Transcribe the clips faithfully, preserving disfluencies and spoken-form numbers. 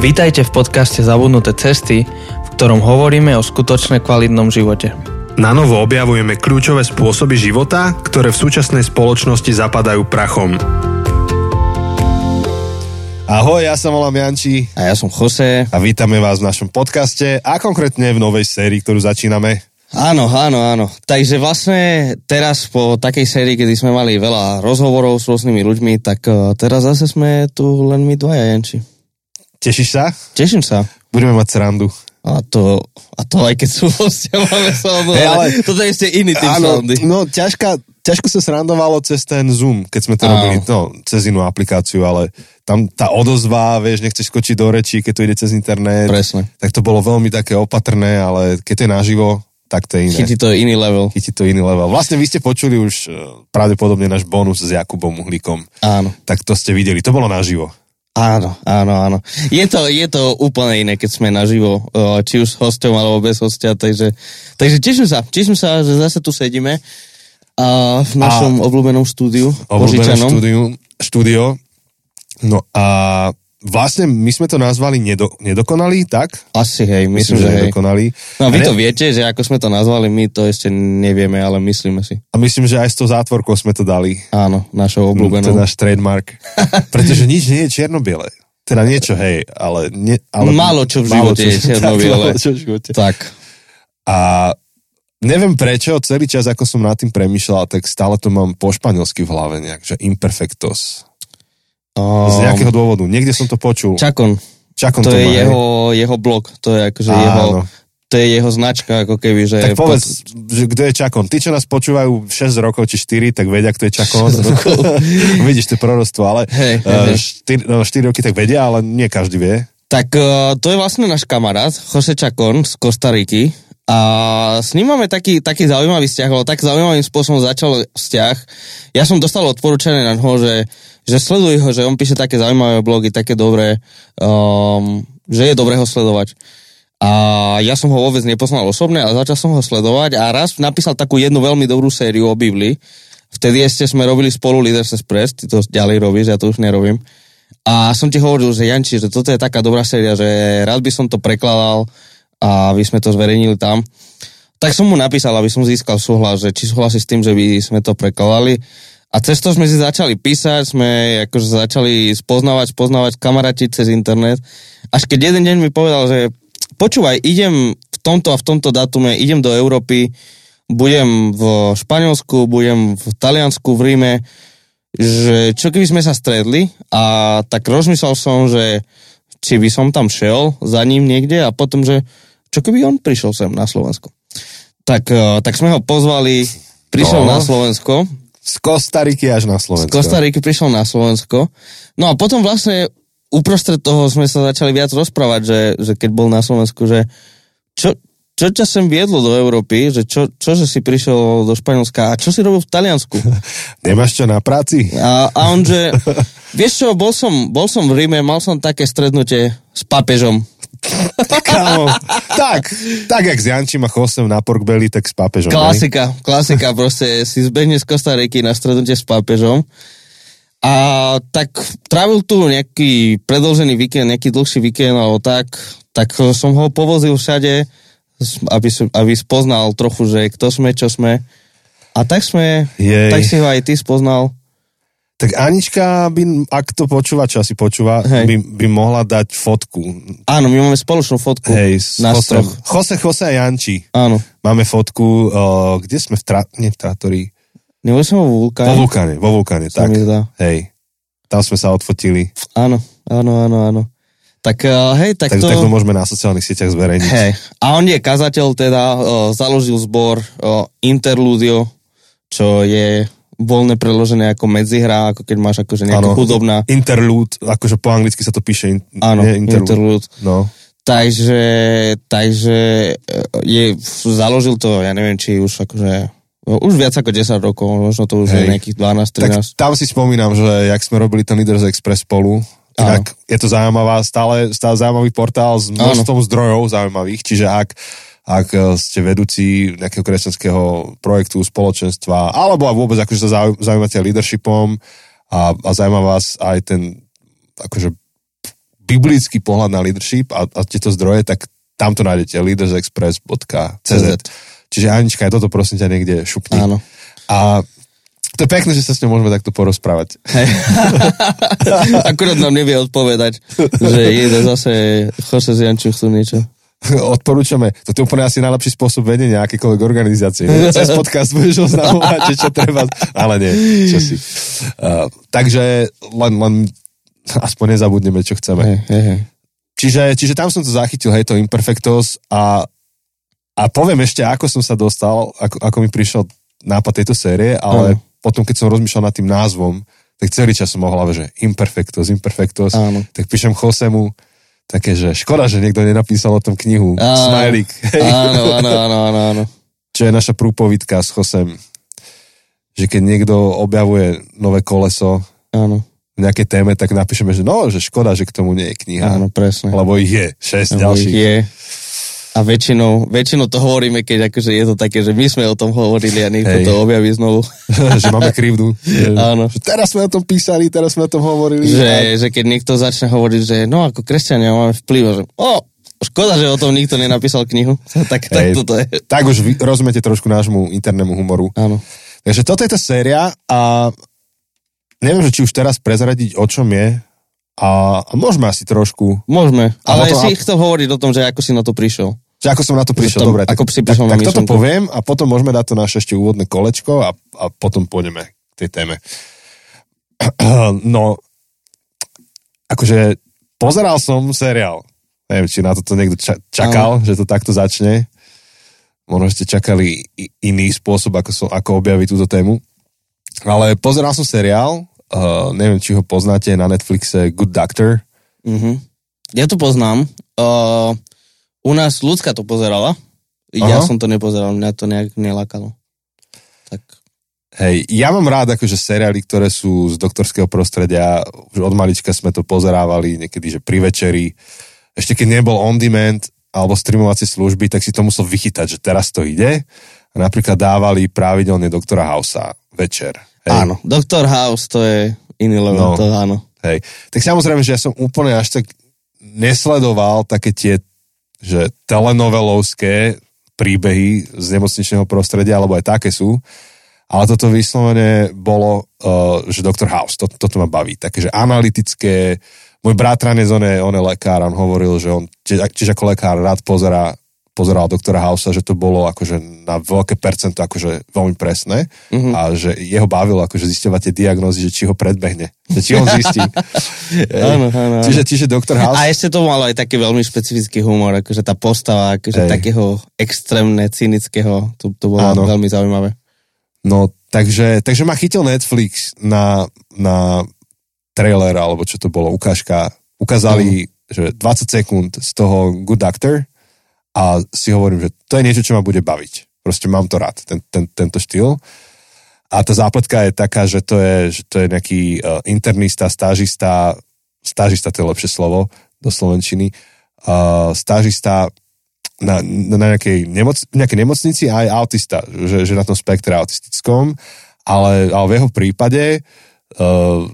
Vítajte v podcaste Zabudnuté cesty, v ktorom hovoríme o skutočne kvalitnom živote. Na novo objavujeme kľúčové spôsoby života, ktoré v súčasnej spoločnosti zapadajú prachom. Ahoj, ja sa volám Janči. A ja som Chosé. A vítame vás v našom podcaste a konkrétne v novej sérii, ktorú začíname. Áno, áno, áno. Takže vlastne teraz po takej sérii, kedy sme mali veľa rozhovorov s rôznymi ľuďmi, tak teraz zase sme tu len my dvaja, Janči. Tešíš sa? Teším sa. Budeme mať srandu. A to, a to aj keď sú hostia, máme srandu. Hey, ale toto je ešte iný typ srandy. No, ťažká, ťažko sa srandovalo cez ten Zoom, keď sme to áno. robili, no, cez inú aplikáciu, ale tam tá odozva, vieš, nechceš skočiť do rečí, keď to ide cez internet. Presne. Tak to bolo veľmi také opatrné, ale keď to je naživo, tak to je iné. Chytí to iný level. Chytí to iný level. Vlastne vy ste počuli už pravdepodobne náš bonus s Jakubom Uhlíkom. Áno. Tak to ste videli, to bolo naživo. Áno, áno, áno. Je to, je to úplne iné, keď sme naživo, či už s hosťom, alebo bez hostia, takže, takže teším sa, teším sa, že zase tu sedíme a v našom a obľúbenom štúdiu, požičanom. Obľúbenom štúdiu, no a vlastne my sme to nazvali nedo, nedokonalí, tak? Asi, hej, myslím, myslím že nedokonalí. No vy ne... to viete, že ako sme to nazvali, my to ešte nevieme, ale myslíme si. A myslím, že aj s tou zátvorkou sme to dali. Áno, našou obľúbenou. To je náš trademark. Pretože nič nie je čierno-biele. Teda niečo, hej, ale nie, ale málo čo v živote čo, je čierno-biele. Málo čo v živote. Tak. A neviem prečo, celý čas, ako som nad tým premýšľal, tak stále to mám po španielsky v hlave nejak, že imperfectos. Um, Z nejakého dôvodu. Niekde som to počul. Chacón. Chacón to, to je má, jeho, jeho blog. To je akože jeho, to je jeho značka, ako keby, že tak povedz, pod... že kto je Chacón. Tí, čo nás počúvajú šesť rokov či štyri, tak vedia, kto je Chacón. Vidíš, to je proroctvo, ale hey, hey, štyri roky tak vedia, ale nie každý vie. Tak uh, to je vlastne náš kamarát, Chosé Chacón z Kostariky. A s ním máme taký, taký zaujímavý vzťah, ale tak zaujímavým spôsobom začal vzťah. Ja som dostal odporúčanie na ňoho, že, že sleduj ho, že on píše také zaujímavé blogy, také dobré, um, že je dobré ho sledovať. A ja som ho vôbec nepoznal osobne, ale začal som ho sledovať a raz napísal takú jednu veľmi dobrú sériu o Biblii. Vtedy ešte sme robili spolu Leaders Express, ty to ďalej robíš, ja to už nerobím. A som ti hovoril, že Janči, že toto je taká dobrá séria, že rád by som to prekladal, a my sme to zverejnili tam, tak som mu napísal, aby som získal súhlas, že či súhlasí s tým, že by sme to prekladali. A cez to sme si začali písať, sme akože začali spoznávať, spoznávať, kamaráti cez internet. Až keď jeden deň mi povedal, že počúvaj, idem v tomto a v tomto datume, idem do Európy, budem v Španielsku, budem v Taliansku, v Ríme, že čo keby sme sa stretli, a tak rozmyslel som, že či by som tam šel za ním niekde a potom, že čo keby on prišiel sem na Slovensko. Tak, tak sme ho pozvali, prišiel no, na Slovensko. Z Kostariky až na Slovensko. Z Kostariky prišiel na Slovensko. No a potom vlastne uprostred toho sme sa začali viac rozprávať, že, že keď bol na Slovensku, že čo, čo ťa sem viedlo do Európy, že čo, čože si prišiel do Španielska a čo si robil v Taliansku? Nemáš čo na práci? A, a on, že vieš čo, bol som, bol som v Ríme, mal som také stretnutie s pápežom. Kámo, tak, tak jak s Jančím a Chosem na porkbeli, tak s pápežom. Klasika, ne? Klasika, proste si zbehne z Kostariky na stretnutie s pápežom a tak trávil tu nejaký predĺžený víkend, nejaký dlhší víkend alebo tak, tak som ho povozil všade, aby, aby spoznal trochu, že kto sme, čo sme a tak sme, Jej. tak si ho aj ty spoznal. Tak Anička by, ak to počúva, čo asi počúva, by, by mohla dať fotku. Áno, my máme spoločnú fotku. Hej, na Chosem. Chosé, Chosé a Janči. Áno. Máme fotku, uh, kde sme v Trátori? V Trátori. Neboli sme vo Vulkáne. Vo Vulkáne, vo Vulkáne, tak. Hej, tam sme sa odfotili. Áno, áno, áno, áno. Tak uh, hej, tak, tak to... Tak to môžeme na sociálnych sieťach zverejniť. Hej, a on je kazateľ teda, uh, založil zbor uh, Interludio, čo je voľne preložené ako medzihra, ako keď máš akože nejaká hudobná... Interlude, akože po anglicky sa to píše. Áno, in, interlude. interlude. No. Takže, takže je, založil to, ja neviem, či už akože... Už viac ako desať rokov, možno to už Hej. je nejakých dvanásť trinásť. Tak tam si spomínam, že jak sme robili ten Leaders Express spolu, tak je to zaujímavá, stále, stále zaujímavý portál s množstvom Áno. zdrojov zaujímavých, čiže ak... ak ste vedúci nejakého kresťanského projektu, spoločenstva, alebo a vôbec akože sa zaujímate leadershipom a, a zaujíma vás aj ten akože biblický pohľad na leadership a, a tieto zdroje, tak tam to nájdete, leaders express bodka cé zet. Čiže Anička, aj toto prosím ťa niekde šupni. Áno. A to je pekné, že sa s ňou môžeme takto porozprávať. Hey. Akurát nám nevie odpovedať, že jede zase Chosé s Jančím chcú niečo. Odporúčame. To je úplne asi najlepší spôsob vedenia akékoľvek organizácie. Cez podcast budeš oznamovať, čo treba. Ale nie, čo si. Uh, takže len, len aspoň nezabudneme, čo chceme. Hey, hey, hey. Čiže, čiže tam som to zachytil, hej, to imperfectos a, a poviem ešte, ako som sa dostal, ako, ako mi prišiel nápad tejto série, ale ano. Potom, keď som rozmýšľal nad tým názvom, tak celý čas som mal v hlave, že imperfectos, imperfectos, ano. Tak píšem Chosému také, že škoda, že niekto nenapísal o tom knihu. Smajlik. Áno, áno, áno, áno, áno. Čo je naša prúpovidka s Chosém. Že keď niekto objavuje nové koleso áno. v nejakej téme, tak napíšeme, že no, že škoda, že k tomu nie je kniha. Áno, presne. Lebo ich je šesť lebo ďalších. Je. A väčšinou, väčšinou to hovoríme, keď akože je to také, že my sme o tom hovorili a niekto to objaví znovu. Že máme krivdu. Že, áno. Že teraz sme o tom písali, teraz sme o tom hovorili. Že, a... že keď niekto začne hovoriť, že no ako kresťania máme vplyv, že o, škoda, že o tom nikto nenapísal knihu. Tak, tak toto je. Tak už vy, rozumiete trošku nášmu internému humoru. Áno. Takže toto je tá séria a neviem, že či už teraz prezradiť, o čom je. A môžeme asi trošku. Môžeme, ale to, si a... chcem hovoriť o tom, že ako si na to prišiel. Že ako som na to prišiel, dobre. Tak, tak, tak toto poviem a potom môžeme dať to naše ešte úvodné kolečko a, a potom pôjdeme k tej téme. No, akože pozeral som seriál. Neviem, či na to niekto ča- čakal, že to takto začne. Možno ste čakali iný spôsob, ako, som, ako objaviť túto tému. Ale pozeral som seriál. Uh, neviem, či ho poznáte, na Netflixe Good Doctor. Uh-huh. Ja to poznám. Uh, u nás ľudská to pozerala. Uh-huh. Ja som to nepozeral, mňa to nejak nelákalo. Tak. Hej, ja mám rád akože seriály, ktoré sú z doktorského prostredia. Už od malička sme to pozerávali niekedy, že pri večeri. Ešte keď nebol on demand alebo streamovacie služby, tak si to musel vychytať, že teraz to ide. A napríklad dávali pravidelne doktora Housea večer. Hej. Áno, doktor House, to je iný level, no, to áno. Hej. Tak samozrejme, že ja som úplne až tak nesledoval také tie, že telenovelovské príbehy z nemocničného prostredia, alebo aj také sú, ale toto vyslovene bolo, uh, že doktor House, to, toto ma baví, takže analytické, môj bratranec, on je, on je lekár, on hovoril, že on tiež ako lekár rád pozerá, pozeral doktora Housea, že to bolo akože na veľké percento akože veľmi presné mm-hmm. a že jeho bavilo akože zisťovať tie diagnózy, že či ho predbehne. Že či on zistí. Áno, áno. Čiže, čiže doktor House... A ešte to malo aj taký veľmi špecifický humor, akože tá postava akože takého extrémne cynického, to, to bolo áno. veľmi zaujímavé. No, takže, takže ma chytil Netflix na, na trailer, alebo čo to bolo, ukážka. Ukázali, mm. že dvadsať sekúnd z toho Good Doctor. A si hovorím, že to je niečo, čo ma bude baviť. Proste mám to rád, ten, ten, tento štýl. A tá zápletka je taká, že to je, že to je nejaký uh, internista, stážista, stážista to je lepšie slovo do slovenčiny, uh, stážista na, na nejakej, nemoc, nejakej nemocnici a aj autista, že, že na tom spektre autistickom, ale, ale v jeho prípade uh,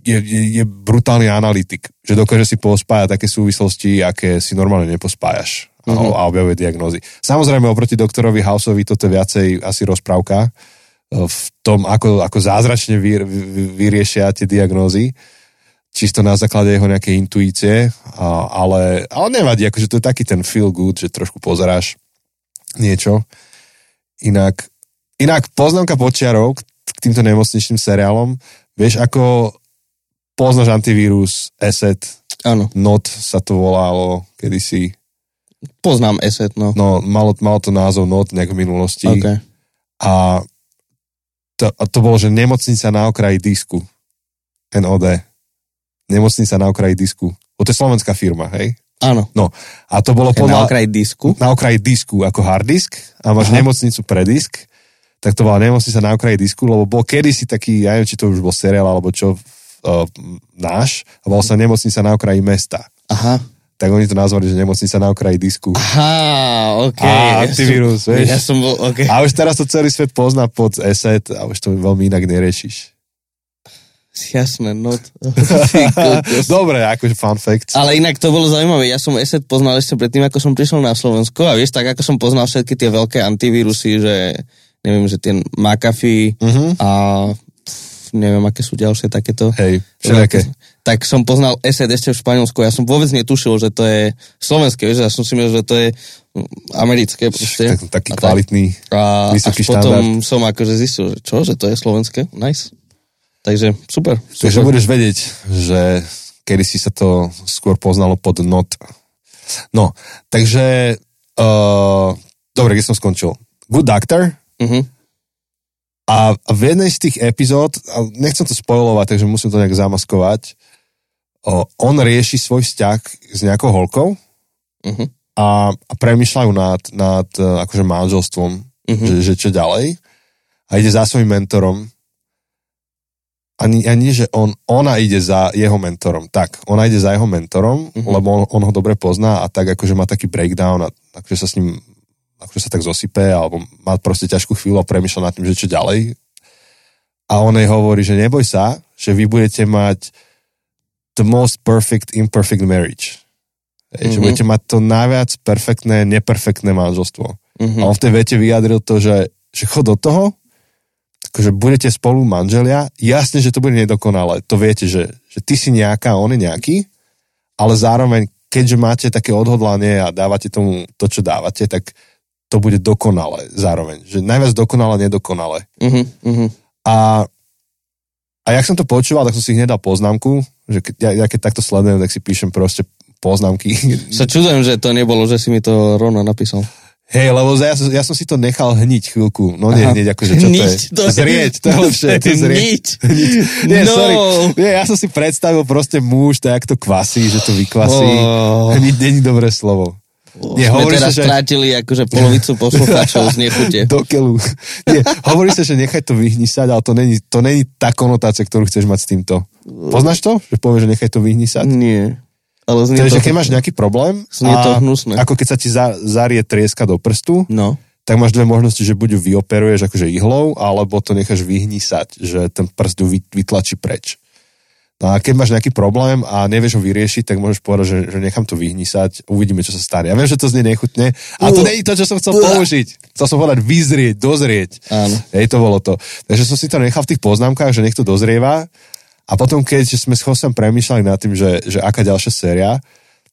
je, je, je brutálny analytik, že dokáže si pospájať také súvislosti, aké si normálne nepospájaš. Uh-huh. A objavuje diagnózy. Samozrejme, oproti doktorovi Houseovi toto je viacej asi rozprávka v tom, ako, ako zázračne vy, vy, vyriešia tie diagnózy. Čisto na základe jeho nejakej intuície. A, ale, ale nevadí, akože to je taký ten feel good, že trošku pozeráš niečo. Inak, inak poznámka počiarov k týmto nemocničným seriálom. Vieš, ako poznáš antivírus, ESET, áno. Not sa to volalo kedysi. Poznám ESET, no. No, malo, malo to názov Not nejak v minulosti. Okay. A, to, a to bolo, že nemocnica na okraji disku. en ó dé. Nemocnica na okraji disku. O, to je slovenská firma, hej? Áno. No, a to bolo okay, podľa... Na okraji disku? Na okraji disku, ako hard disk. A máš aha. nemocnicu pre disk. Tak to bola nemocnica na okraji disku, lebo bol kedysi taký, ja neviem, či to už bol seriál, alebo čo, uh, náš. A bol sa nemocnica na okraji mesta. Aha. Tak oni to nazvali, že nemocnica na okraji disku. Aha, ok. A antivírus, ja vieš. Ja som bol, ok. A už teraz to celý svet pozná pod ESET a už to veľmi inak neriešiš. Jasné, not. Dobre, akože fun fact. Ale inak to bolo zaujímavé. Ja som ESET poznal ešte predtým, ako som prišiel na Slovensko a vieš, tak ako som poznal všetky tie veľké antivírusy, že neviem, že tie McAfee uh-huh. a pff, neviem, aké sú ďalšie takéto. Hej, všelijaké. Tak som poznal ESET ešte v Španielsku. Ja som vôbec netušil, že to je slovenské, vieš, ja som si myslel, že to je americké proste. Tak, taký a kvalitný, a vysoký štandard. A potom som akože zistil, že čo, že to je slovenské, nice. Takže super. super. Takže budeš vedieť, že kedy si sa to skôr poznalo pod not. No, takže uh, dobre, kde som skončil. Good Doctor uh-huh. a v jednej z tých epizód, nechcem to spoilovať, takže musím to nejak zamaskovať, uh, on rieši svoj vzťah s nejakou holkou uh-huh. a, a premýšľajú nad, nad akože manželstvom, uh-huh. že, že čo ďalej. A ide za svojím mentorom. Ani, ani, že on, ona ide za jeho mentorom. Tak, ona ide za jeho mentorom, mm-hmm. lebo on, on ho dobre pozná a tak akože má taký breakdown a akože sa s ním akože sa tak zosype alebo má proste ťažkú chvíľu a premýšľa nad tým, že čo ďalej. A on jej hovorí, že neboj sa, že vy budete mať the most perfect imperfect marriage. Mm-hmm. Že budete mať to najviac perfektné, neperfektné manželstvo. Mm-hmm. A on v tej vete vyjadril to, že, že chod do toho, akože budete spolu manželia, jasne, že to bude nedokonalé. To viete, že, že ty si nejaká, on je nejaký, ale zároveň, keďže máte také odhodlanie a dávate tomu to, čo dávate, tak to bude dokonalé zároveň. Že najviac dokonalé, nedokonalé. Uh-huh, uh-huh. A, a jak som to počúval, tak som si hneď dal poznámku, že keď, ja, ja keď takto sledujem, tak si píšem proste poznámky. Sa čudujem, že to nebolo, že si mi to rovno napísal. Hej, lebo ja som, ja som si to nechal hniť chvíľku. No nie, hneď akože čo to je? Zrieť, to je lepšie. Zrieť. Nie, no. sorry. Nie, ja som si predstavil proste muž, tak jak to kvasí, že to vykvasí. Oh. Hniť není dobré slovo. Oh. Nie, sme teraz sa, že... trátili akože polovicu poslucháčov z nechute. Do keľu. Nie, hovorí sa, že nechaj to vyhnisať, ale to není, to není tá konotácia, ktorú chceš mať s týmto. Poznáš to? Že povieš, že nechaj to vyhnisať? Nie. Ale takže to... keď máš nejaký problém a ako keď sa ti za, zarie trieska do prstu, no. tak máš dve možnosti, že buď ju vyoperuješ akože ihlou, alebo to necháš vyhnisať, že ten prst ju vytlačí preč. No a keď máš nejaký problém a nevieš ho vyriešiť, tak môžeš povedať, že, že nechám to vyhnisať, uvidíme, čo sa stane. Ja viem, že to znie nechutne, a to nie je to, čo som chcel použiť. Chcel som povedať vyzrieť, dozrieť. Áno. Hej, to bolo to. Takže som si to nechal v tých poznámkach, že nech to dozrieva. A potom, keď sme s Chosem premýšľali nad tým, že, že aká ďalšia séria,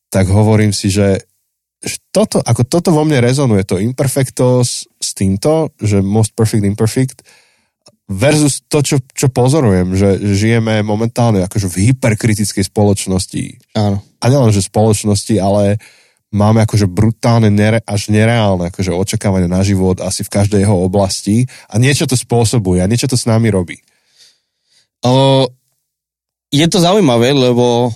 tak hovorím si, že, že toto, ako toto vo mne rezonuje, to imperfecto s, s týmto, že most perfect, imperfect, versus to, čo, čo pozorujem, že žijeme momentálne akože v hyperkritickej spoločnosti. Áno. A nielen, že spoločnosti, ale máme akože brutálne, nere, až nereálne akože očakávanie na život asi v každej jeho oblasti a niečo to spôsobuje a niečo to s nami robí. O... Je to zaujímavé, lebo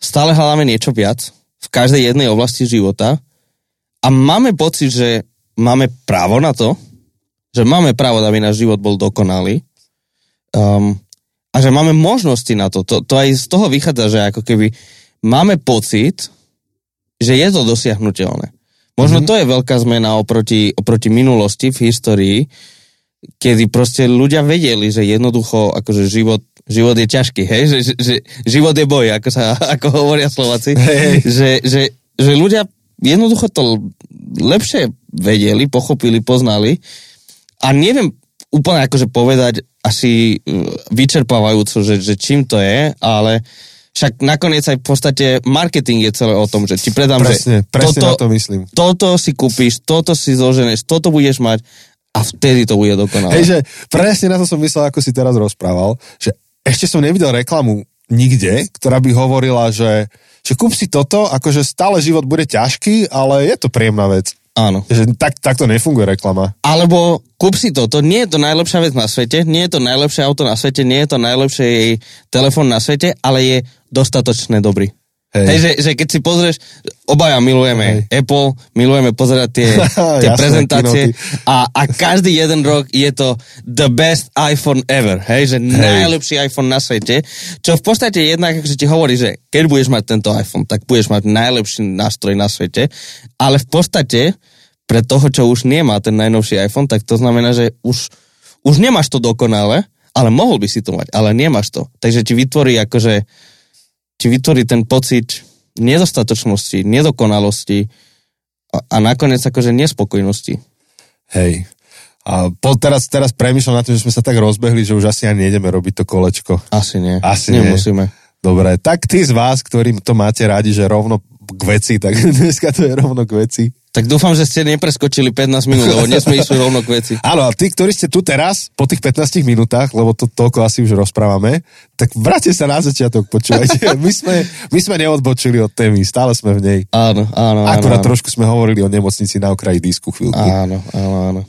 stále hľadáme niečo viac v každej jednej oblasti života a máme pocit, že máme právo na to, že máme právo, aby náš život bol dokonalý um, a že máme možnosti na to. to. To aj z toho vychádza, že ako keby máme pocit, že je to dosiahnuteľné. Možno mm-hmm. to je veľká zmena oproti, oproti minulosti v histórii, kedy proste ľudia vedeli, že jednoducho akože život, život je ťažký, hej? Že, že, že život je boj, ako, sa, ako hovoria Slováci, hey. že, že, že ľudia jednoducho to lepšie vedeli, pochopili, poznali a neviem úplne akože povedať asi vyčerpávajúco, že, že čím to je, ale však nakoniec aj v podstate marketing je celé o tom, že ti predám, presne, že presne toto, na to myslím. Toto si kúpiš, toto si zoženeš, toto budeš mať. A vtedy to bude dokonalé. Hej, že presne na to som myslel, ako si teraz rozprával, že ešte som nevidel reklamu nikde, ktorá by hovorila, že, že kúp si toto, akože stále život bude ťažký, ale je to príjemná vec. Áno. Že tak, tak to nefunguje reklama. Alebo kúp si toto, nie je to najlepšia vec na svete, nie je to najlepšie auto na svete, nie je to najlepšie telefón na svete, ale je dostatočne dobrý. Hej. Hej, že, že keď si pozrieš, obaja milujeme Hej. Apple, milujeme pozerať tie, tie Jasné, prezentácie a, a každý jeden rok je to the best iPhone ever, hej, že Hej. najlepší iPhone na svete, čo v podstate jednak, že ti hovorí, že keď budeš mať tento iPhone, tak budeš mať najlepší nástroj na svete, ale v podstate pre toho, čo už nemá ten najnovší iPhone, tak to znamená, že už, už nemáš to dokonale, ale mohol by si to mať, ale nemáš to. Takže ti vytvorí akože, ti vytvorí ten pocit nedostatočnosti, nedokonalosti a, a nakoniec akože nespokojnosti. Hej. A po, teraz, teraz premýšľam na to, že sme sa tak rozbehli, že už asi ani nejdeme robiť to kolečko. Asi nie. Asi nemusíme. Nie. Dobre, tak tí z vás, ktorým to máte rádi, že rovno k veci, tak dneska to je rovno k veci. Tak dúfam, že ste nepreskočili pätnásť minút, lebo dnes sme išli rovno k veci. Áno, a tí, ktorí ste tu teraz, po tých pätnástich minútach, lebo to toľko asi už rozprávame, tak vráte sa na začiatok, počúvajte. My sme, my sme neodbočili od témy, stále sme v nej. Áno, áno, áno. Akurát áno. Trošku sme hovorili o nemocnici na okraji disku chvíľku. Áno, áno, áno.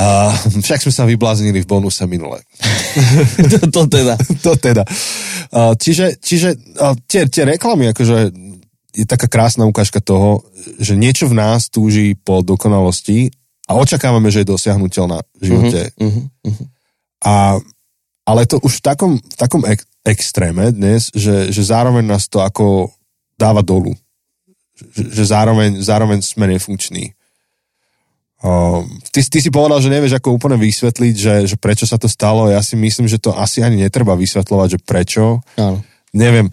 A však sme sa vybláznili v bonuse minule. to, to teda. to teda. A, čiže čiže a tie, tie reklamy, akože je taká krásna ukážka toho, že niečo v nás túži po dokonalosti a očakávame, že je dosiahnuteľná v živote. Uh-huh, uh-huh. A, ale to už v takom, v takom ek, extréme dnes, že, že zároveň nás to ako dáva dolu. Že, že zároveň, zároveň sme nefunkční. Uh, ty, ty si povedal, že nevieš ako úplne vysvetliť, že, že prečo sa to stalo. Ja si myslím, že to asi ani netreba vysvetľovať, že prečo. Áno. Neviem.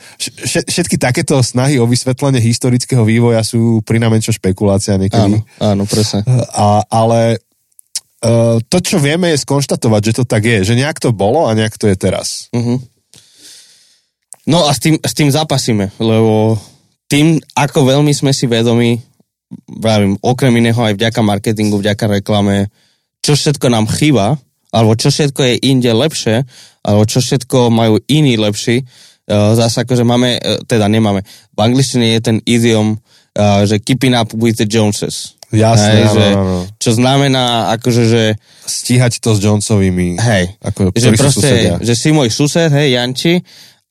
Všetky takéto snahy o vysvetlenie historického vývoja sú prinamenšia špekulácia niekedy. Áno, áno, presne. A, ale uh, to, čo vieme, je skonštatovať, že to tak je. Že nejak to bolo a nejak to je teraz. Uh-huh. No a s tým, s tým zápasíme, lebo tým, ako veľmi sme si vedomi, vravím, okrem iného aj vďaka marketingu, vďaka reklame, čo všetko nám chýba, alebo čo všetko je inde lepšie, alebo čo všetko majú iní lepší. Zase akože máme, teda nemáme. V angličtine je ten idiom, že keeping up with the Joneses. Jasné, hej, že, áno, áno. Čo znamená, akože, že... Stíhať to s Jonesovými. Hej, ako, že proste, že si môj sused, hej, Janči,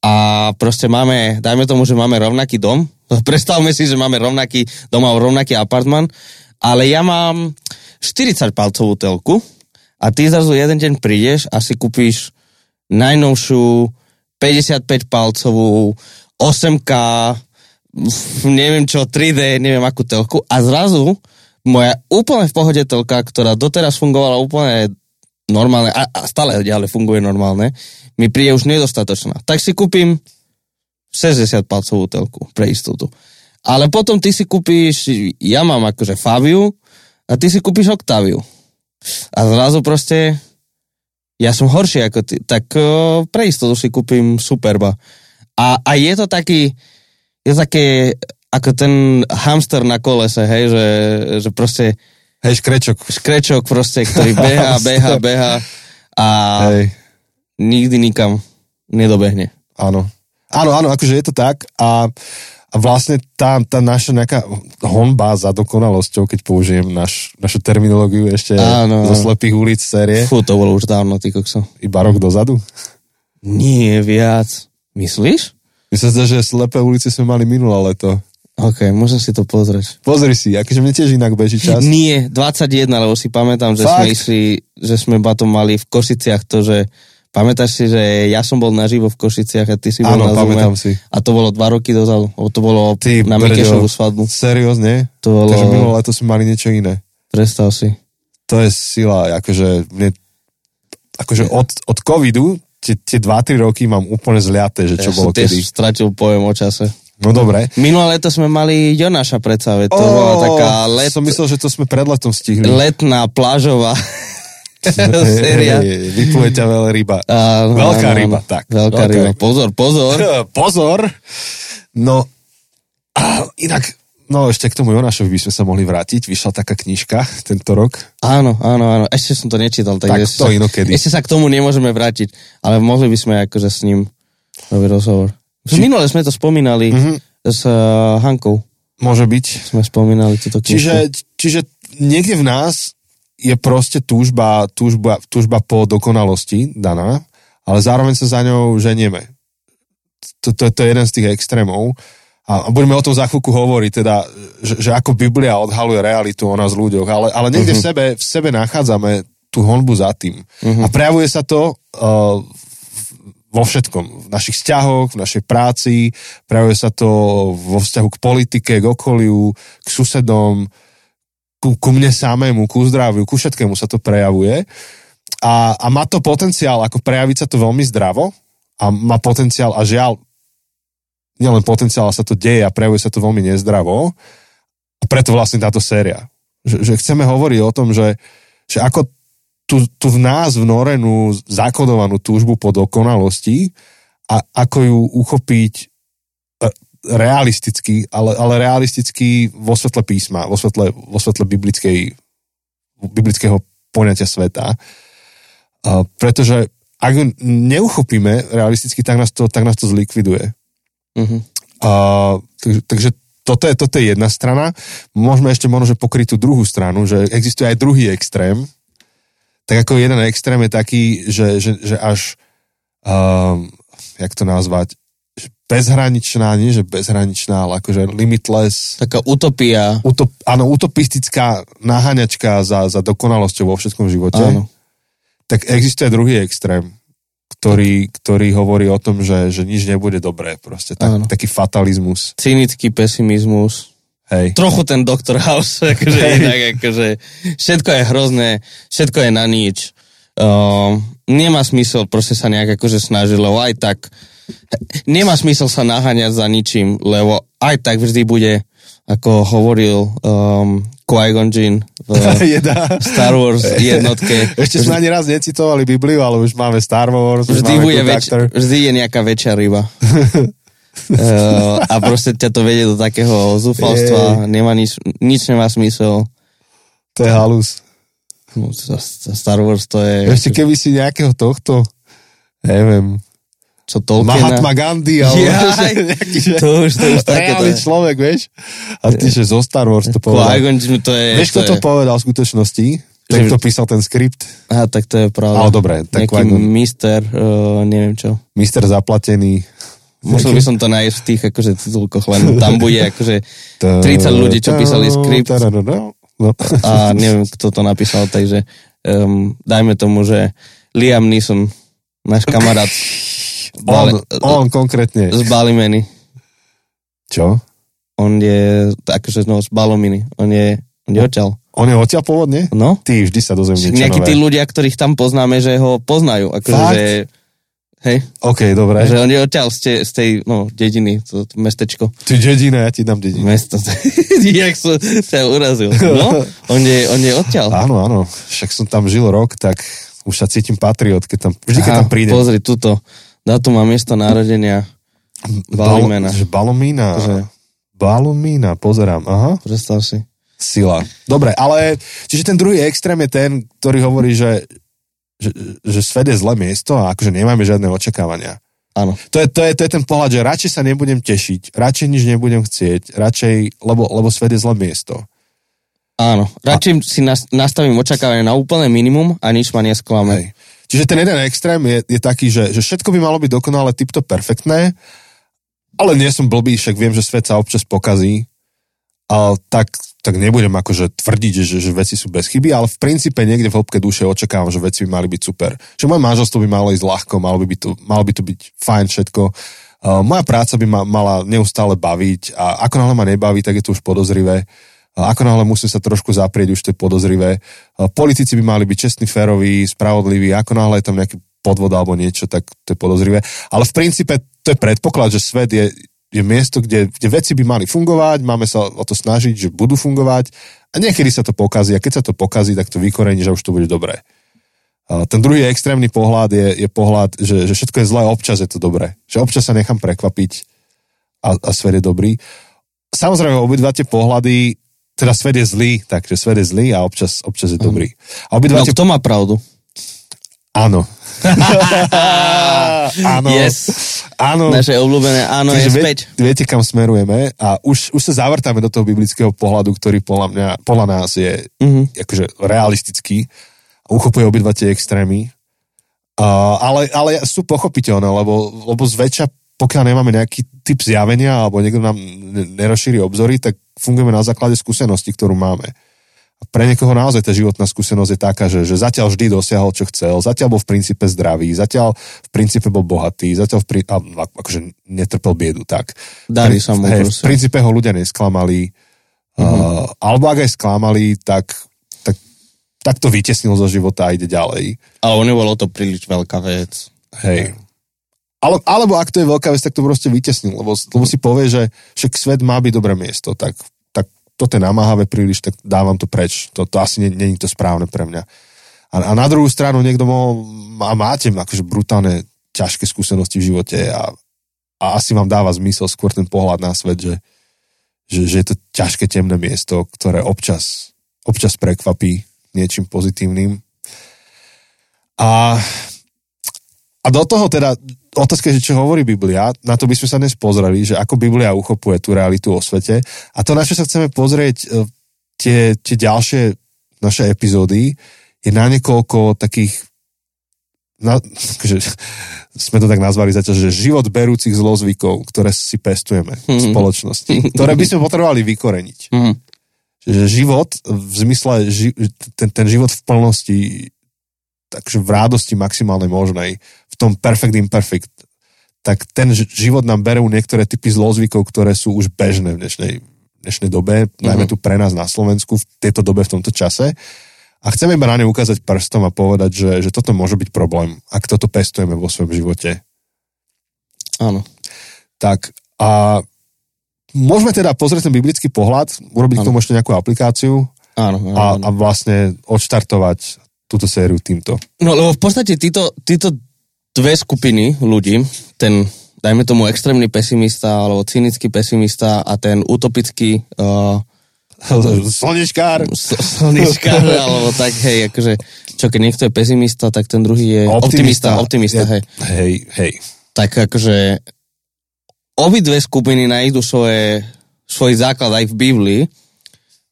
a proste máme, dajme tomu, že máme rovnaký dom. Predstavme si, že máme rovnaký doma, rovnaký apartman, ale ja mám štyridsaťpalcovú telku a ty zrazu jeden deň prídeš a si kúpiš najnovšiu päťdesiatpäťpalcovú osem ká, neviem čo, tri dé, neviem akú telku a zrazu moja úplne v pohode telka, ktorá doteraz fungovala úplne normálne a, a stále ďalej funguje normálne, mi príde už nedostatočná. Tak si kúpim šesťdesiatpalcovú telku pre istotu. Ale potom ty si kúpíš, ja mám akože Faviu a ty si kúpíš Octaviu. A zrazu proste ja som horší ako ty, tak uh, pre istotu si kúpim Superba. A, a je to taký, je to také ako ten hamster na kolese, hej, že, že proste... Hej, škrečok. Škrečok proste, ktorý beha, beha, beha a hej. Nikdy nikam nedobehne. Áno. Áno, áno, akože je to tak a, a vlastne tá, tá naša nejaká honba za dokonalosťou, keď použijem naš, našu terminológiu ešte áno, zo Slepých ulic série. Fú, to bolo už dávno, ty kokso. Iba rok dozadu? Nie, viac. Myslíš? Myslím sa, že Slepé ulice sme mali minulé leto. Ok, môžem si to pozrieť. Pozri si, akože mne tiež inak beží čas. Nie, dvadsaťjeden, lebo si pamätám, že Fakt? sme išli, že sme bato mali v Košiciach to, že pamätáš si, že ja som bol naživo v Košiciach a ty si bol áno, na Zoome. Áno, pamätám si. A to bolo dva roky dozadu. To bolo ty, na Mikešovú svadbu. Seriózne? To bolo... Takže minulé leto sme mali niečo iné. Predstav si. To je sila, akože mne... Akože od, od covidu tie, tie dva tri roky mám úplne zliaté, že čo ja bolo kedy. Ja som tiež stratil pojem o čase. No dobre. Minulé leto sme mali Jonáša predsa, to oh, bola taká let... Som myslel, že to sme pred letom stihli. Letná, plážová séria. Vypluje ťa veľa ryba. Uh, veľká no, ryba, no, tak. Veľká okay. ryba, pozor, pozor. pozor. No, a inak, no ešte k tomu Jonášovi by sme sa mohli vrátiť. Vyšla taká knižka tento rok. Áno, áno, áno. Ešte som to nečítal. Tak, tak ešte to sa, inokedy. Ešte sa k tomu nemôžeme vrátiť, ale mohli by sme akože s ním robiť rozhovor. Či... Minule sme to spomínali mm-hmm. s uh, Hankou. Môže byť. Sme spomínali túto knižku. Čiže, čiže niekde v nás je proste túžba, túžba, túžba po dokonalosti daná, ale zároveň sa za ňou ženieme. To, to, to je jeden z tých extrémov. A budeme o tom za chvíľku hovoriť, teda, že, že ako Biblia odhaluje realitu o nás ľuďoch, ale, ale niekde mm-hmm. v sebe, v sebe nachádzame tú honbu za tým. Mm-hmm. A prejavuje sa to... Uh, vo všetkom. V našich vzťahoch, v našej práci, prejavuje sa to vo vzťahu k politike, k okoliu, k susedom, ku, ku mne samému, ku zdraviu, ku všetkému sa to prejavuje. A, A, a má to potenciál, ako prejaviť sa to veľmi zdravo a má potenciál a žiaľ, nielen potenciál, sa to deje a prejavuje sa to veľmi nezdravo a preto vlastne táto séria. Že, že chceme hovoriť o tom, že, že ako tu, tu v nás vnorenú zakodovanú túžbu po dokonalosti a ako ju uchopiť realisticky, ale, ale realisticky vo svetle písma, vo svetle, vo svetle biblickej, biblického poňatia sveta. Uh, pretože ak ju neuchopíme realisticky, tak nás to, tak nás to zlikviduje. Uh-huh. Uh, takže, takže toto, je, toto je jedna strana. Môžeme ešte možno, že pokryť tú druhú stranu, že existuje aj druhý extrém. Tak ako jeden extrém je taký, že, že, že až uh, jak to nazvať, bezhraničná, nie že bezhraničná, ale akože limitless. Taká utopia. Utop, áno, utopistická naháňačka za, za dokonalosťou vo všetkom živote. Áno. Tak existuje druhý extrém, ktorý, ktorý hovorí o tom, že, že nič nebude dobré. Proste tak, taký fatalizmus. Cynický pesimizmus. Hej. Trochu ten doktor House, akože inak, akože všetko je hrozné, všetko je na nič. Uh, nemá smysl proste sa nejak akože snažiť, lebo aj tak nemá smysl sa naháňať za ničím, lebo aj tak vždy bude, ako hovoril um, Qui-Gon Jinn v Star Wars jednotke. Ešte sme ani raz necitovali Bibliu, ale už máme Star Wars, vždy, máme bude več- vždy je nejaká väčšia ryba. uh, a proste ťa to vedie do takého zúfalstva, nemá nič, nič nemá smysl. To je halus. No, Star Wars to je... Ešte keby si nejakého tohto, neviem... Čo Tolkiena? Mahatma Gandhi, ale ja, nejaký, že to už, to už reálny to človek, vieš? A ty, že zo Star Wars to povedal. To je, vieš, kto to, to povedal v skutočnosti? Ten, kto písal ten skript. Aha, tak to je pravda. Ale dobre. Nejaký Qui-Gon... mister, uh, neviem čo. Mister zaplatený. Musel by som to nájsť v tých, akože, titulkoch, len tam bude, akože, tridsať ľudí, čo písali skript. A neviem, kto to napísal, takže um, dajme tomu, že Liam Neeson, náš kamarát, Bale, on, on konkrétne. Z Balymeny. Čo? On je, akože no, z Balymeny. On je, on je odtiaľ. On je odtiaľ pôvodne? No. Ty vždy sa dozviem niečo. Nejakí tí ľudia, ktorých tam poznáme, že ho poznajú. Akože, fakt? Že, hej. Ok, dobré. Že on je odtiaľ z, z tej, no, dediny, to, to mestečko. Ty dedina, ja ti dám dedinu. Mesto. Jak som sa urazil. No, on je, on je odtiaľ. Áno, áno. Však som tam žil rok, tak už sa cítim patriot, keď tam, vždy, aha, keď tam prídem. Pozri, tuto. Dátum a miesto národenia Balymena. Balymena. Balymena, pozerám. Aha. Predstav si. Sila. Dobre, ale čiže ten druhý extrém je ten, ktorý hovorí, že, že, že svet je zlé miesto a akože nemáme žiadne očakávania. Áno. To je, to, je, to je ten pohľad, že radšej sa nebudem tešiť, radšej nič nebudem chcieť, radšej, lebo, lebo svet je zlé miesto. Áno. Radšej a... si nastavím očakávanie na úplné minimum a nič ma nesklame. Hej. Čiže ten jeden extrém je, je taký, že, že všetko by malo byť dokonale tipto perfektné, ale nie som blbý, však viem, že svet sa občas pokazí, ale tak, tak nebudem akože tvrdiť, že, že veci sú bez chyby, ale v princípe niekde v hĺbke duše očakávam, že veci by mali byť super. Že moje manželstvo by malo ísť ľahko, malo by, by to, malo by to byť fajn všetko. Uh, moja práca by ma mala neustále baviť a ako náhle ma nebaví, tak je to už podozrivé. Ako náhle musím sa trošku zaprieť, už to je podozrivé. Politici by mali byť čestní, féroví, spravodliví, ako náhle je tam nejaký podvod alebo niečo, tak to je podozrivé. Ale v princípe to je predpoklad, že svet je, je miesto, kde, kde veci by mali fungovať, máme sa o to snažiť, že budú fungovať a niekedy sa to pokazí a keď sa to pokazí, tak to vykorení, že už to bude dobré. Ten druhý extrémny pohľad je, je pohľad, že, že všetko je zlé, občas je to dobré. Že občas sa nechám prekvapiť a, a svet je dobrý. Samozrejme, obidva tie pohľady. Teda svet je zlý, takže svet je zlý a občas, občas je dobrý. A obidva no, te... kto má pravdu? Áno. Áno. Yes. Áno. Naše obľúbené áno je späť. Viete, kam smerujeme a už, už sa zavrtáme do toho biblického pohľadu, ktorý podľa, mňa, podľa nás je mm-hmm. akože realistický. Uchopuje obidva tie extrémy. Uh, ale, ale sú pochopiteľné, lebo, lebo zväčša pokiaľ nemáme nejaký typ zjavenia alebo niekto nám nerozšíri obzory, tak fungujeme na základe skúsenosti, ktorú máme. A pre niekoho naozaj tá životná skúsenosť je taká, že, že zatiaľ vždy dosiahol, čo chcel, zatiaľ bol v princípe zdravý, zatiaľ v princípe bol bohatý, zatiaľ v princípe, akože netrpel biedu, tak. Dali sa mu, hej, v princípe ho ľudia nesklamali, mhm. uh, alebo ak aj sklamali, tak, tak tak to vytesnil zo života a ide ďalej. Ale ono bolo to príliš veľká vec. Hej. Ale, alebo ak to je veľká vec, tak to proste vytesnil, lebo, lebo si povie, že však svet má byť dobré miesto, tak, tak toto je namáhavé príliš, tak dávam to preč. To, to asi není to správne pre mňa. A, a na druhú stranu niekto mohol, má, máte akože brutálne ťažké skúsenosti v živote a, a asi vám dáva zmysel skôr ten pohľad na svet, že, že, že je to ťažké temné miesto, ktoré občas, občas prekvapí niečím pozitívnym. A, a do toho teda otázka je, čo hovorí Biblia, na to by sme sa dnes pozreli, že ako Biblia uchopuje tú realitu o svete a to, na čo sa chceme pozrieť tie, tie ďalšie naše epizódy, je na niekoľko takých na, že, sme to tak nazvali zatiaľ, že život berúcich zlozvykov, ktoré si pestujeme v mm-hmm. spoločnosti, ktoré by sme potrebovali vykoreniť. Mm-hmm. Že život v zmysle, ži, ten, ten život v plnosti, takže v radosti maximálnej možnej, v tom perfect imperfect, tak ten život nám berú niektoré typy zlozvykov, ktoré sú už bežné v dnešnej, dnešnej dobe, mm-hmm. najmä tu pre nás na Slovensku, v tejto dobe, v tomto čase. A chceme iba na ne ukázať prstom a povedať, že, že toto môže byť problém, ak toto pestujeme vo svojom živote. Áno. Tak a môžeme teda pozrieť ten biblický pohľad, urobiť k tomu ešte nejakú aplikáciu áno, áno, a, áno. a vlastne odštartovať túto sériu týmto. No lebo v podstate títo, títo dve skupiny ľudí, ten, dajme tomu, extrémny pesimista alebo cynický pesimista a ten utopický uh, slnečkár slnečkár, alebo tak, hej, akože, čo keď niekto je pesimista, tak ten druhý je optimista, optimista, optimista je, hej. Hej, hej. Tak akože obidve skupiny nájdu svoje, svoj základ aj v Biblii.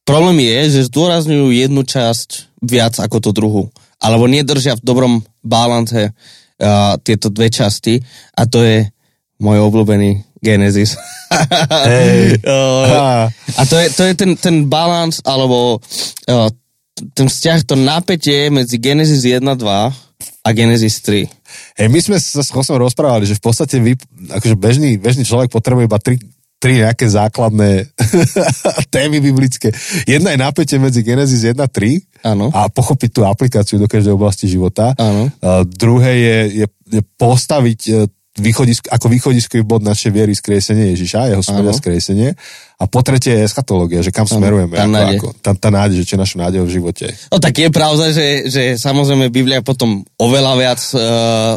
Problém je, že zdôrazňujú jednu časť viac ako tú druhú. Alebo nedržia v dobrom balance uh, tieto dve časti a to je môj obľúbený Genesis. Hey. uh, a to je, to je ten, ten balans, alebo uh, ten vzťah, to napätie medzi Genesis jeden dva a Genesis tri. Hej, my sme sa s Chosom rozprávali, že v podstate vy, akože bežný, bežný človek potrebuje iba tri, tri nejaké základné témy biblické. Jedna je napätie medzi Genesis jeden a tri. Áno. A pochopiť tú aplikáciu do každej oblasti života. Áno. Uh, druhé je, je, je postaviť uh, Východisk, ako východiskový bod našej viery skriesenie Ježiša, jeho smrť a skriesenie. A po tretie je eschatológia, že kam ano, smerujeme. Tá nádej. Ako, tá, tá nádej, že čo je naša nádej v živote. No tak je pravda, že, že samozrejme Biblia potom oveľa viac uh,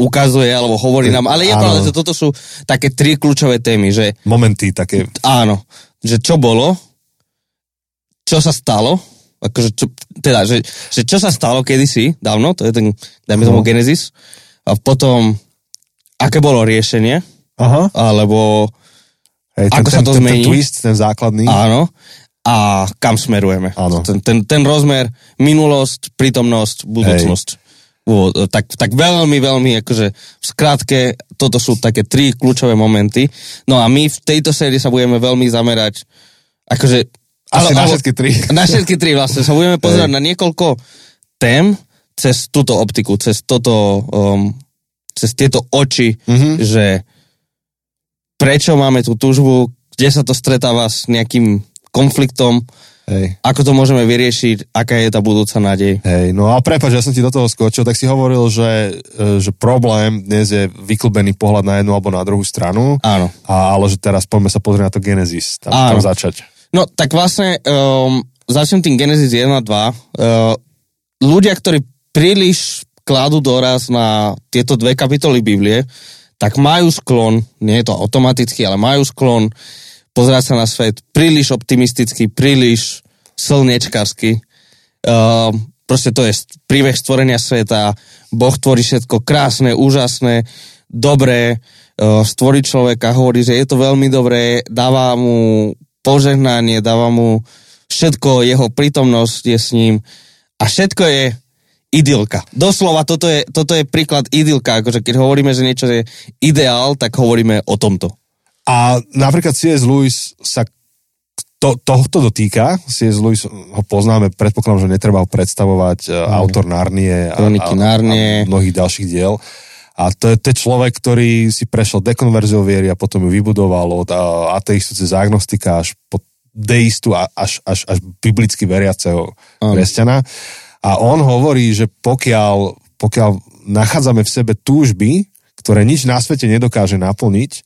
ukazuje alebo hovorí nám, ale je ano. Pravda, že toto sú také tri kľúčové témy. Že, momenty také. Áno, že čo bolo, čo sa stalo, akože čo, teda, že, že čo sa stalo kedysi, dávno, to je ten, dajme tomu, Genesis, a potom aké bolo riešenie, aha. alebo hej, ten, ako sa to ten, zmení. Ten twist, ten základný. Áno. A kam smerujeme. Áno. Ten, ten, ten rozmer minulosť, prítomnosť, budúcnosť. Ú, tak, tak veľmi, veľmi, akože v skratke, toto sú také tri kľúčové momenty. No a my v tejto sérii sa budeme veľmi zamerať, akože... Asi ale, na všetky tri. Na všetky tri vlastne. Sa budeme pozerať hej. na niekoľko tém cez túto optiku, cez toto... Um, cez tieto oči, mm-hmm. že prečo máme tú túžbu, kde sa to stretáva s nejakým konfliktom, hej. ako to môžeme vyriešiť, aká je tá budúca nádej. Hej, no a prepáč, ja som ti do toho skočil, tak si hovoril, že, že problém dnes je vyklbený pohľad na jednu alebo na druhú stranu, áno. A, ale že teraz poďme sa pozrieť na to Genesis, tam, tam začať. No tak vlastne um, začnem tým Genesis jeden a dva. Uh, ľudia, ktorí príliš kladú doraz na tieto dve kapitoly Biblie, tak majú sklon, nie je to automaticky, ale majú sklon pozerať sa na svet príliš optimisticky, príliš slnečkarsky. Uh, proste to je príbeh stvorenia sveta, Boh tvorí všetko krásne, úžasné, dobré, uh, stvorí človeka, hovorí, že je to veľmi dobré, dáva mu požehnanie, dáva mu všetko, jeho prítomnosť je s ním a všetko je idylka. Doslova, toto je, toto je príklad idylka. Akože keď hovoríme, že niečo je ideál, tak hovoríme o tomto. A napríklad C. S. Lewis sa to, tohto dotýka. C. S. Lewis ho poznáme, predpokladám, že netreba ho predstavovať. Mm. Autor Narnie a, a, Narnie a mnohých ďalších diel. A to je, to je človek, ktorý si prešiel dekonverziou viery a potom ju vybudoval od ateistu cez agnostika až po deistu až, až, až biblicky veriaceho kresťana. A on hovorí, že pokiaľ, pokiaľ nachádzame v sebe túžby, ktoré nič na svete nedokáže naplniť,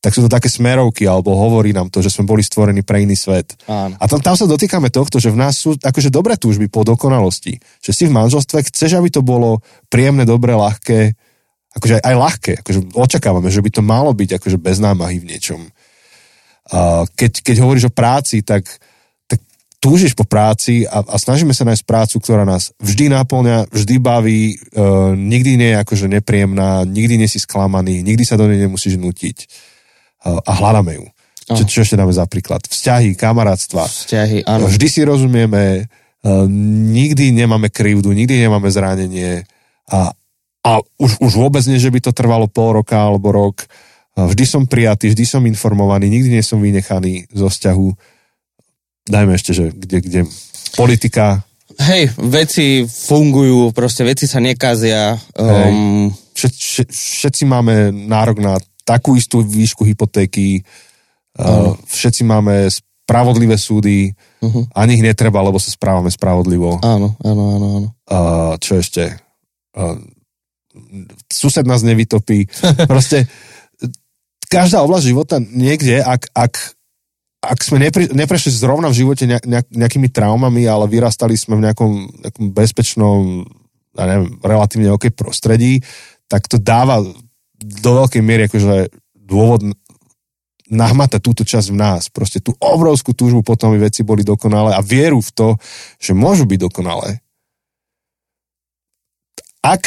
tak sú to také smerovky, alebo hovorí nám to, že sme boli stvorení pre iný svet. Áno. A tam, tam sa dotýkame tohto, že v nás sú akože dobré túžby po dokonalosti. Že si v manželstve chceš, aby to bolo príjemné, dobré, ľahké, akože aj, aj ľahké. Akože očakávame, že by to malo byť akože bez námahy v niečom. Keď, keď hovoríš o práci, tak, tak túžiš po práci a, a snažíme sa nájsť prácu, ktorá nás vždy naplňa, vždy baví, e, nikdy nie je akože nepríjemná, nikdy nie si sklamaný, nikdy sa do nej nemusíš nútiť. E, a hľadáme ju. Čo, čo ešte dáme za príklad? Vzťahy, kamarátstva. Vzťahy, áno. Vždy si rozumieme, e, nikdy nemáme krivdu, nikdy nemáme zranenie a, a už, už vôbec nie, že by to trvalo pol roka alebo rok. Vždy som prijatý, vždy som informovaný, nikdy nie som vynechaný zo vzťahu. Dajme ešte, že kde, kde politika. Hej, veci fungujú, proste veci sa nekazia. Um... Všetci, všetci máme nárok na takú istú výšku hypotéky, uh-huh. Všetci máme spravodlivé súdy, uh-huh. Ani ich netreba, lebo sa správame spravodlivo. Áno, áno, áno. áno. Uh, čo ešte? Uh, sused nás nevytopí. Proste každá oblasť života niekde, ak, ak, ak sme nepre, neprešli zrovna v živote nejak, nejakými traumami, ale vyrastali sme v nejakom, nejakom bezpečnom, ja neviem, relatívne okej prostredí, tak to dáva do veľkej miery akože dôvod nahmatať túto časť v nás. Proste tú obrovskú túžbu potom, aby veci boli dokonalé a vieru v to, že môžu byť dokonalé. Ak,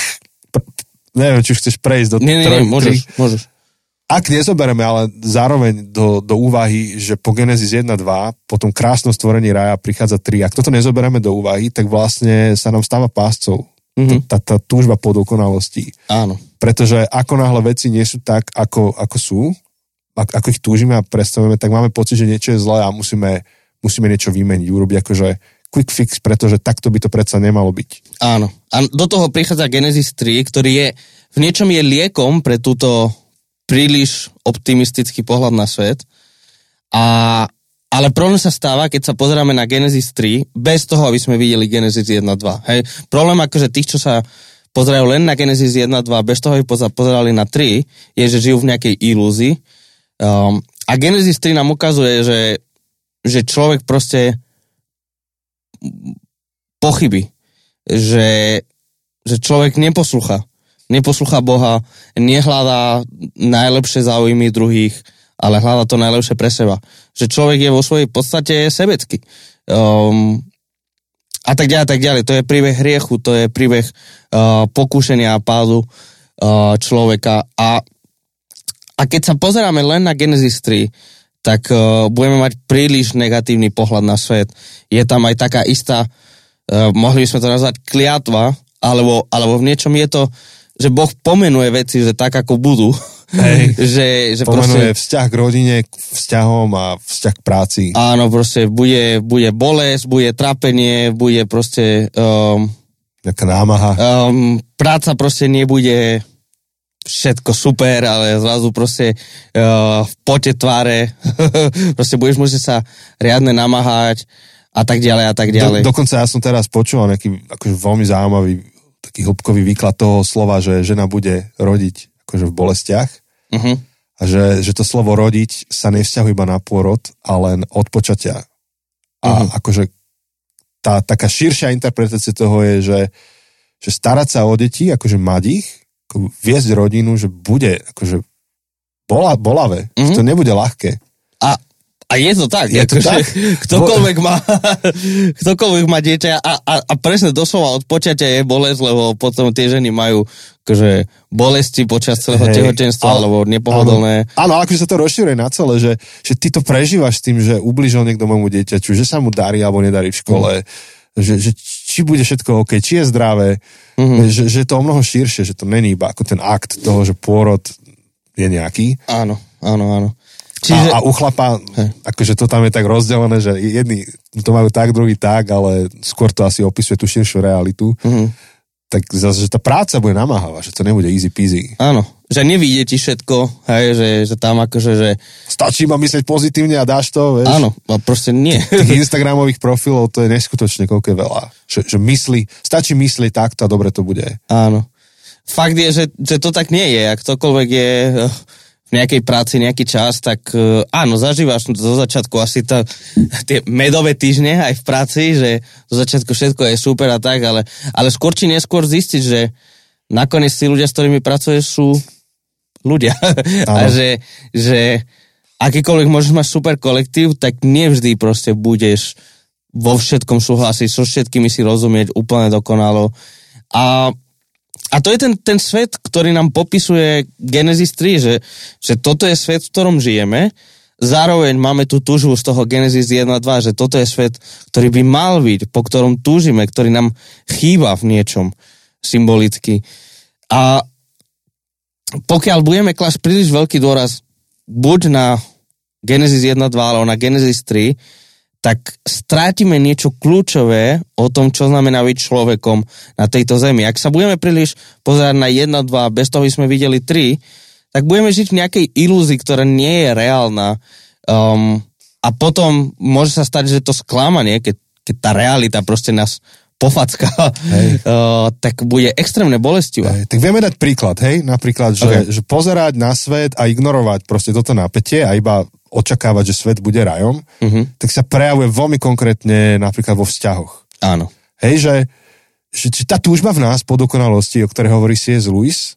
neviem, či už chceš prejsť do... Nie, nie, nie, môžeš, môžeš. Ak nezoberieme, ale zároveň do, do úvahy, že po Genesis jeden dva, po tom krásnom stvorení raja prichádza tri. Ak toto nezoberieme do úvahy, tak vlastne sa nám stáva páscov. Mm-hmm. Tá, tá túžba po dokonalosti. Áno. Pretože ako náhle veci nie sú tak, ako, ako sú, ako ich túžime a predstavujeme, tak máme pocit, že niečo je zlé a musíme, musíme niečo vymeniť, urobiť akože quick fix, pretože takto by to predsa nemalo byť. Áno. A do toho prichádza Genesis tri, ktorý je v niečom je liekom pre túto príliš optimistický pohľad na svet. A, ale problém sa stáva, keď sa pozeráme na Genesis tri, bez toho, aby sme videli Genesis jeden dva. Hej. Problém akože tých, čo sa pozerajú len na Genesis jeden dva, bez toho, aby sa pozerali na tri, je, že žijú v nejakej ilúzii. Um, a Genesis tri nám ukazuje, že, že človek proste pochybí. Že, že človek neposlúcha. Neposlúcha Boha, nehľadá najlepšie záujmy druhých, ale hľadá to najlepšie pre seba. Že človek je vo svojej podstate sebecký. Um, a tak ďalej, tak ďalej. To je príbeh hriechu, to je príbeh uh, pokúšenia a pádu uh, človeka. A, a keď sa pozeráme len na Genesis tri, tak uh, budeme mať príliš negatívny pohľad na svet. Je tam aj taká istá, uh, mohli by sme to nazvať kliatva, alebo, alebo v niečom je to, že Boh pomenuje veci, že tak, ako budú. Hej, že, že pomenuje proste, vzťah k rodine, k vzťahom a vzťah k práci. Áno, proste bude, bude bolesť, bude trápenie, bude proste... Um, nejaká námaha. Um, práca proste nebude všetko super, ale zrazu proste uh, v pote tváre. Proste budeš musieť sa riadne namáhať a tak ďalej a tak ďalej. Do, dokonca ja som teraz počul nejaký akože veľmi zaujímavý taký hĺbkový výklad toho slova, že žena bude rodiť akože v bolestiach, uh-huh. A že, že to slovo rodiť sa nevzťahuje iba na pôrod, ale len od počatia. A uh-huh. Akože tá taká širšia interpretácia toho je, že, že starať sa o deti, akože mať ich, ako viesť rodinu, že bude akože bola, bolavé, uh-huh. Že to nebude ľahké. A A je to tak, je to akože, tak? Ktokoľvek, má, ktokoľvek má dieťa a, a, a presne doslova od počatia je bolesť, lebo potom tie ženy majú akože, bolesti počas celého hey, tehotenstva, ale, alebo nepohodlné. Áno, ale akože sa to rozširuje na celé, že, že ty to prežívaš s tým, že ublížil niekto môjmu dieťaču, že sa mu darí alebo nedarí v škole, mm. že, že či bude všetko OK, či je zdravé, mm-hmm. že, že je to o mnoho širšie, že to není iba ako ten akt toho, že pôrod je nejaký. Áno, áno, áno. Čiže... A, a u chlapa, hey. Akože to tam je tak rozdelené, že jedni to majú tak, druhý tak, ale skôr to asi opisuje tú širšiu realitu. Mm-hmm. tak zase, že tá práca bude namáhavá, že to nebude easy peasy. Áno, že nevíde ti všetko, hej, že, že tam akože, že... Stačí ma myslieť pozitívne a dáš to, vieš? Áno, a proste nie. Tých instagramových profilov to je neskutočne koľko veľa. Že, že mysli, stačí mysliť takto a dobre to bude. Áno. Fakt je, že, že to tak nie je. Ak ktokoľvek je v nejakej práci nejaký čas, tak áno, zažívaš zo začiatku asi to, tie medové týždne aj v práci, že zo začiatku všetko je super a tak, ale, ale skôr či neskôr zistiť, že nakoniec tí ľudia, s ktorými pracuješ, sú ľudia. A že, že akýkoľvek môžeš mať super kolektív, tak nevždy proste budeš vo všetkom súhlasiť, so všetkými si rozumieť úplne dokonalo. A A to je ten, ten svet, ktorý nám popisuje Genesis tri, že, že toto je svet, v ktorom žijeme. Zároveň máme tú túžbu z toho Genesis jeden a dva, že toto je svet, ktorý by mal byť, po ktorom túžime, ktorý nám chýba v niečom symbolicky. A pokiaľ budeme klásť príliš veľký dôraz buď na Genesis jeden dva, alebo na Genesis tri, tak strátime niečo kľúčové o tom, čo znamená byť človekom na tejto zemi. Ak sa budeme príliš pozerať na jeden, dva, bez toho by sme videli tri, tak budeme žiť v nejakej ilúzii, ktorá nie je reálna. Um, a potom môže sa stať, že to sklamanie, keď, keď tá realita proste nás pofacká, uh, tak bude extrémne bolestivá. Hej. Tak vieme dať príklad, hej? Napríklad, že, okay. že pozerať na svet a ignorovať proste toto napätie a iba očakávať, že svet bude rajom, uh-huh. tak sa prejavuje veľmi konkrétne napríklad vo vzťahoch. Áno. Hej, že, že, že tá túžba v nás po dokonalosti, o ktorej hovorí C S Lewis,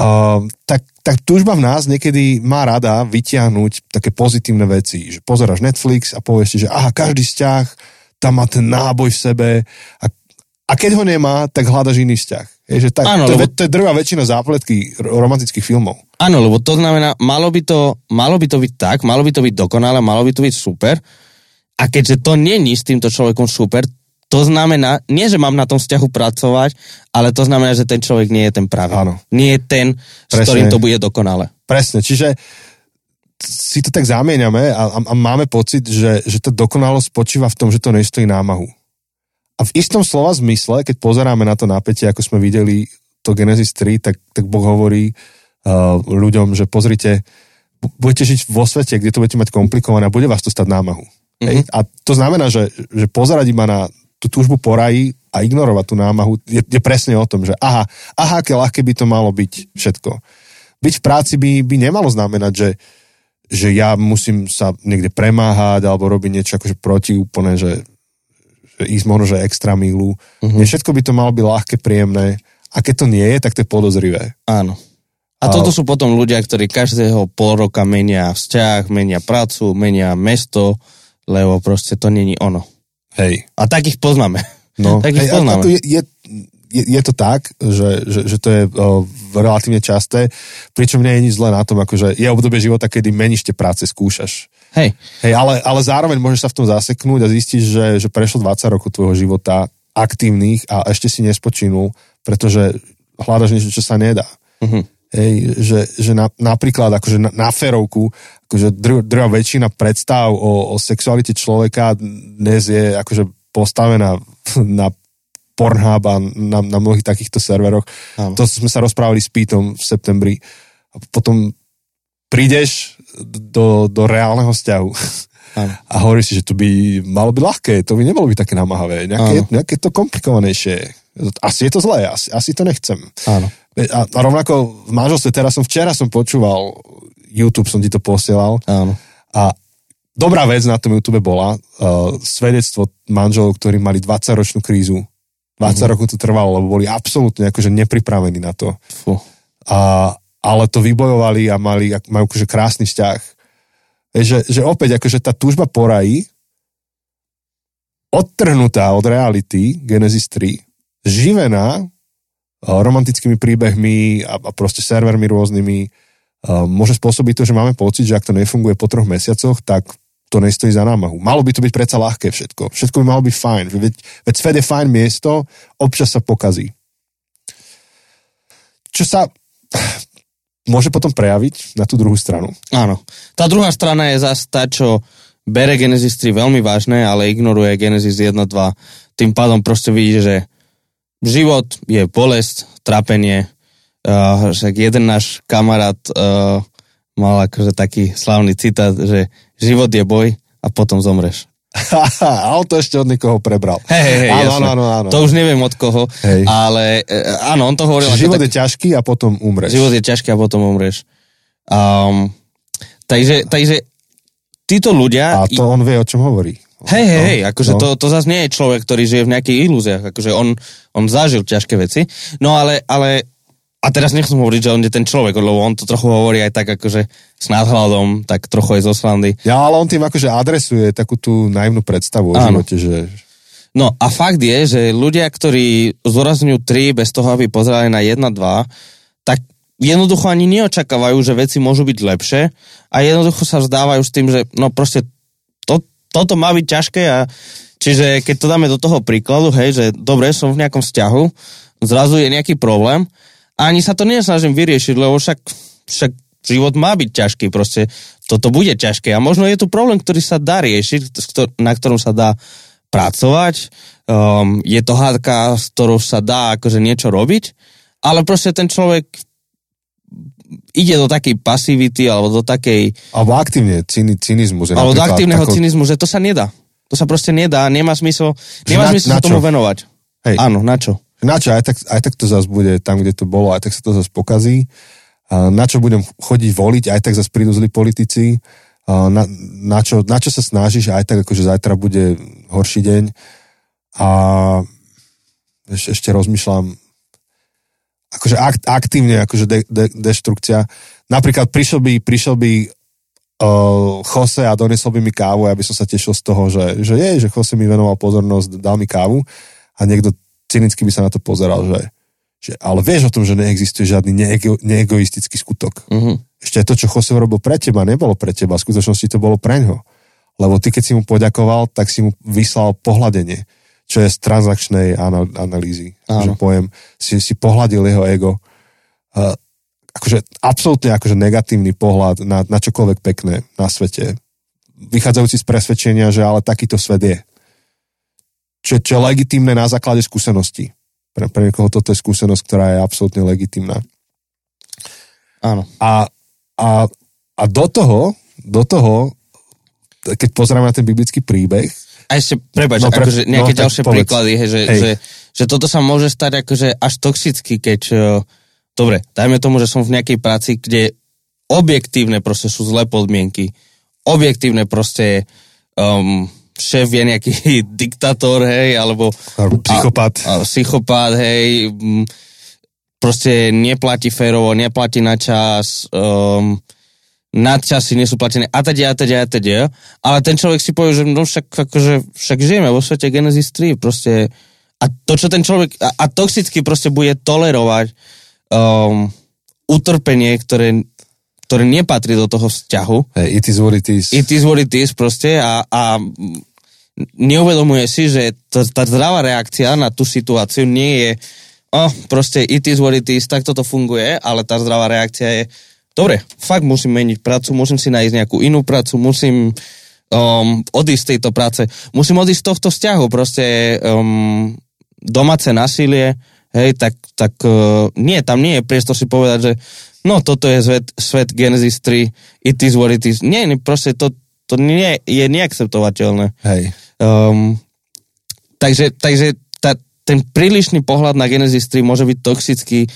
uh, tak, tak túžba v nás niekedy má rada vytiahnuť také pozitívne veci, že pozeráš Netflix a povieš si, že aha, každý vzťah tam má ten náboj v sebe a, a keď ho nemá, tak hľadaš iný vzťah. Hej, že tak, áno, to, lebo... to je drvá väčšina zápletky romantických filmov. Áno, lebo to znamená, malo by to, malo by to byť tak, malo by to byť dokonalé, malo by to byť super. A keďže to není s týmto človekom super, to znamená, nie že mám na tom vzťahu pracovať, ale to znamená, že ten človek nie je ten pravý. Áno. Nie je ten, presne, s ktorým to bude dokonalé. Presne, čiže si to tak zamieňame a, a máme pocit, že, že tá dokonalosť spočíva v tom, že to nestojí námahu. A v istom slova zmysle, keď pozeráme na to napätie, ako sme videli to Genesis tri, tak, tak Boh hovorí ľuďom, že pozrite, budete žiť vo svete, kde to budete mať komplikované a bude vás to stať námahu. Mm-hmm. Hej? A to znamená, že, že pozerať iba na tú túžbu po raji a ignorovať tú námahu je, je presne o tom, že aha, aha, aké ľahké by to malo byť všetko. Byť v práci by, by nemalo znamenať, že, že ja musím sa niekde premáhať alebo robiť niečo akože protiúplne, že, že ísť možno, že extra mílu. Mm-hmm. Nie, všetko by to malo byť ľahké, príjemné a keď to nie je, tak to je podozrivé. Áno. A toto sú potom ľudia, ktorí každého pol roka menia vzťah, menia prácu, menia mesto, lebo proste to není ono. Hej. A takých poznáme. No. Takých hej, poznáme. Je, je, je to tak, že, že, že to je o, relatívne časté, pričom nie je nič zlé na tom, akože je obdobie života, kedy meníš tie práce, skúšaš. Hej. Hej, ale, ale zároveň môžeš sa v tom zaseknúť a zistiť, že, že prešlo dvadsať rokov tvojho života aktívnych a ešte si nespočinul, pretože hľadaš niečo, čo sa nedá. Mhm. Hej, že, že na, napríklad akože na, na ferovku, akože dr, druhá väčšina predstav o, o sexualite človeka dnes je akože postavená na Pornhub a na, na mnohých takýchto serveroch. Áno. To sme sa rozprávali s Pítom v septembri. A potom prídeš do, do reálneho vzťahu. Áno. A hovoríš si, že to by malo byť ľahké, to by nemalo byť také namáhavé, nejaké, nejaké to komplikovanejšie. Asi je to zlé, asi, asi to nechcem. Áno. A rovnako v manželstve, teraz som, včera som počúval, YouTube som ti to posielal. Áno. A dobrá vec na tom YouTube bola uh, svedectvo manželov, ktorí mali dvadsaťročnú krízu. dvadsať rokov to trvalo, lebo boli absolútne akože nepripravení na to. A, ale to vybojovali a mali, majú akože krásny vzťah. Že, že opäť akože tá túžba po raji odtrhnutá od reality Genesis tri, živená romantickými príbehmi a proste servermi rôznymi, môže spôsobiť to, že máme pocit, že ak to nefunguje po troch mesiacoch, tak to nestojí za námahu. Malo by to byť predsa ľahké všetko. Všetko by malo byť fajn. Veď, veď svet je fajn miesto, občas sa pokazí. Čo sa môže potom prejaviť na tú druhú stranu? Áno. Tá druhá strana je zase tá, čo bere Genesis tri veľmi vážne, ale ignoruje Genesis jeden dva. Tým pádom proste vidí, že život je bolesť, trápenie. Uh, však jeden náš kamarát uh, mal akože taký slavný citát, že život je boj a potom zomreš. A on to ešte od niekoho prebral. Hej, hej, áno, áno, áno, áno. To už neviem od koho, hej. Ale uh, áno, on to hovoril. Život tak, je ťažký a potom umreš. Život je ťažký a potom umreš. Um, takže, takže títo ľudia... A to on vie, o čom hovorí. Hej, hej, hej, akože no. to, to zase nie je človek, ktorý žije v nejakých ilúziách, akože on, on zažil ťažké veci, no ale, ale a teraz nechcem hovoriť, že on je ten človek, lebo on to trochu hovorí aj tak akože s nadhľadom, tak trochu aj zo srandy. Ja, ale on tým akože adresuje takú tú naivnú predstavu o áno. živote, že... No a fakt je, že ľudia, ktorí zdôrazňujú tri bez toho, aby pozerali na jedna, dva, tak jednoducho ani neočakávajú, že veci môžu byť lepšie a jednoducho sa vzdávajú s tým, že no proste to toto má byť ťažké a čiže keď to dáme do toho príkladu, hej, že dobre, som v nejakom vzťahu, zrazu je nejaký problém a ani sa to nesnažím vyriešiť, lebo však, však život má byť ťažký, proste toto bude ťažké a možno je tu problém, ktorý sa dá riešiť, na ktorom sa dá pracovať, um, je to hádka, s ktorou sa dá akože niečo robiť, ale proste ten človek ide do takej pasivity, alebo do takej... Alebo aktívne cyni, cynizmu. Že alebo do aktívneho tako... cynizmu, že to sa nedá. To sa proste nedá, nemá smysl, nemá na, smysl na tomu venovať. Hej. Áno, na čo? Na čo, aj tak, aj tak to zase bude tam, kde to bolo, aj tak sa to zase pokazí. Na čo budem chodiť voliť, aj tak zase prídu zlí politici. Na, na, čo, na čo sa snažíš, aj tak akože zajtra bude horší deň. A ešte, ešte rozmýšľam... akože akt, aktívne, akože de, de, deštrukcia. Napríklad prišiel by, prišiel by uh, Chosé a doniesol by mi kávu, ja by som sa tešil z toho, že, že je, že Chosé mi venoval pozornosť, dal mi kávu a niekto cynicky by sa na to pozeral, že, že ale vieš o tom, že neexistuje žiadny neego, neegoistický skutok. Uh-huh. Ešte to, čo Chosé robil pre teba, nebolo pre teba, v skutočnosti to bolo preňho. Lebo ty, keď si mu poďakoval, tak si mu vyslal pohľadenie, čo je z transakčnej analýzy. Že pojem, si, si pohľadil jeho ego. Uh, akože absolútne akože negatívny pohľad na, na čokoľvek pekné na svete. Vychádzajúci z presvedčenia, že ale takýto svet je. Čo, čo je legitímne na základe skúsenosti. Pre, pre niekoho toto je skúsenosť, ktorá je absolútne legitímna. Áno. A, a, a do toho, do toho, keď pozerám na ten biblický príbeh, a ešte, prepáč, no, pre... akože nejaké no, ďalšie povedz. Príklady, hej, že, hej. Že, že toto sa môže stať akože až toxicky, keď... Dobre, dajme tomu, že som v nejakej práci, kde objektívne proste sú zlé podmienky. Objektívne proste um, šéf je nejaký diktátor, hej, alebo... Psychopat. Psychopat, hej. Proste neplatí férovo, neplatí na čas... Um, nadčasy nie sú platené a teda, a teda, a teda. Ale ten človek si povie, že no však, akože, však žijeme vo svete Genesis tri, proste. A to, čo ten človek, a, a toxicky proste bude tolerovať um, utrpenie, ktoré, ktoré nepatrí do toho vzťahu. Hey, it is what it is. It is what it is, proste. A, a neuvedomuje si, že tá, tá zdravá reakcia na tú situáciu nie je, oh, proste it is what it is, tak toto funguje, ale tá zdravá reakcia je dobre, fakt musím meniť prácu, musím si nájsť nejakú inú prácu, musím um, odísť z tejto práce, musím odísť z tohto vzťahu, proste um, domáce násilie, hej, tak, tak uh, nie, tam nie je priestor si povedať, že no toto je svet, svet Genesis tri, it is what it is. Nie, proste to, to nie je neakceptovateľné. Hej. Um, takže takže tá, ten prílišný pohľad na Genesis tri môže byť toxický,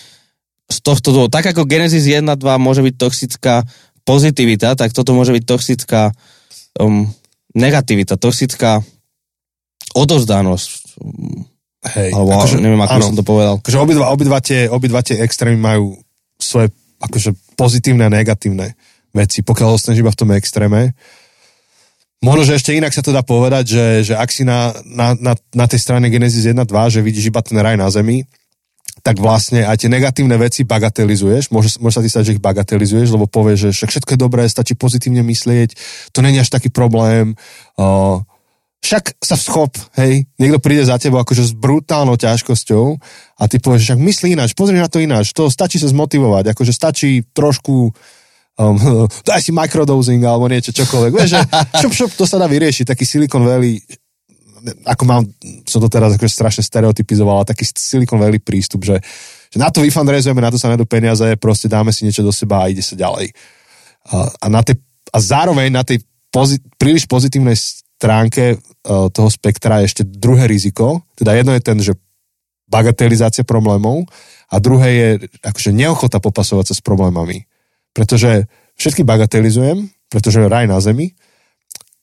z tohto dôvodu. Tak ako Genesis jeden dva môže byť toxická pozitivita, tak toto môže byť toxická um, negativita, toxická odovzdanosť. Hej, alebo, akože, neviem, ako áno, som to povedal. Akože obidva, obidva, tie, obidva tie extrémy majú svoje akože pozitívne a negatívne veci, pokiaľ ostaneš iba v tom extréme. Možno, že ešte inak sa to dá povedať, že, že ak si na, na, na, na tej strane Genesis jeden dva, že vidíš iba ten raj na zemi, tak vlastne aj tie negatívne veci bagatelizuješ. Môže, môže sa ti stať, že ich bagatelizuješ, lebo povieš, že všetko je dobré, stačí pozitívne myslieť, to není až taký problém. Uh, však sa vschop, hej, niekto príde za tebou akože s brutálnou ťažkosťou a ty povieš, však myslí ináč, pozri na to ináč, to stačí sa zmotivovať, akože stačí trošku, um, daj si microdosing alebo niečo, čokoľvek. Vieš, že šup, šup, to sa dá vyriešiť, taký Silicon Valley ako mám, som to teraz akože strašne stereotypizoval, ale taký Silicon Valley prístup, že, že na to vyfundrezujeme, na to sa nedú peniaze, proste dáme si niečo do seba a ide sa ďalej. A, a, na tej, a zároveň na tej pozit, príliš pozitívnej stránke uh, toho spektra je ešte druhé riziko, teda jedno je ten, že bagatelizácia problémov a druhé je akože neochota popasovať sa s problémami. Pretože všetky bagatelizujem, pretože raj na zemi.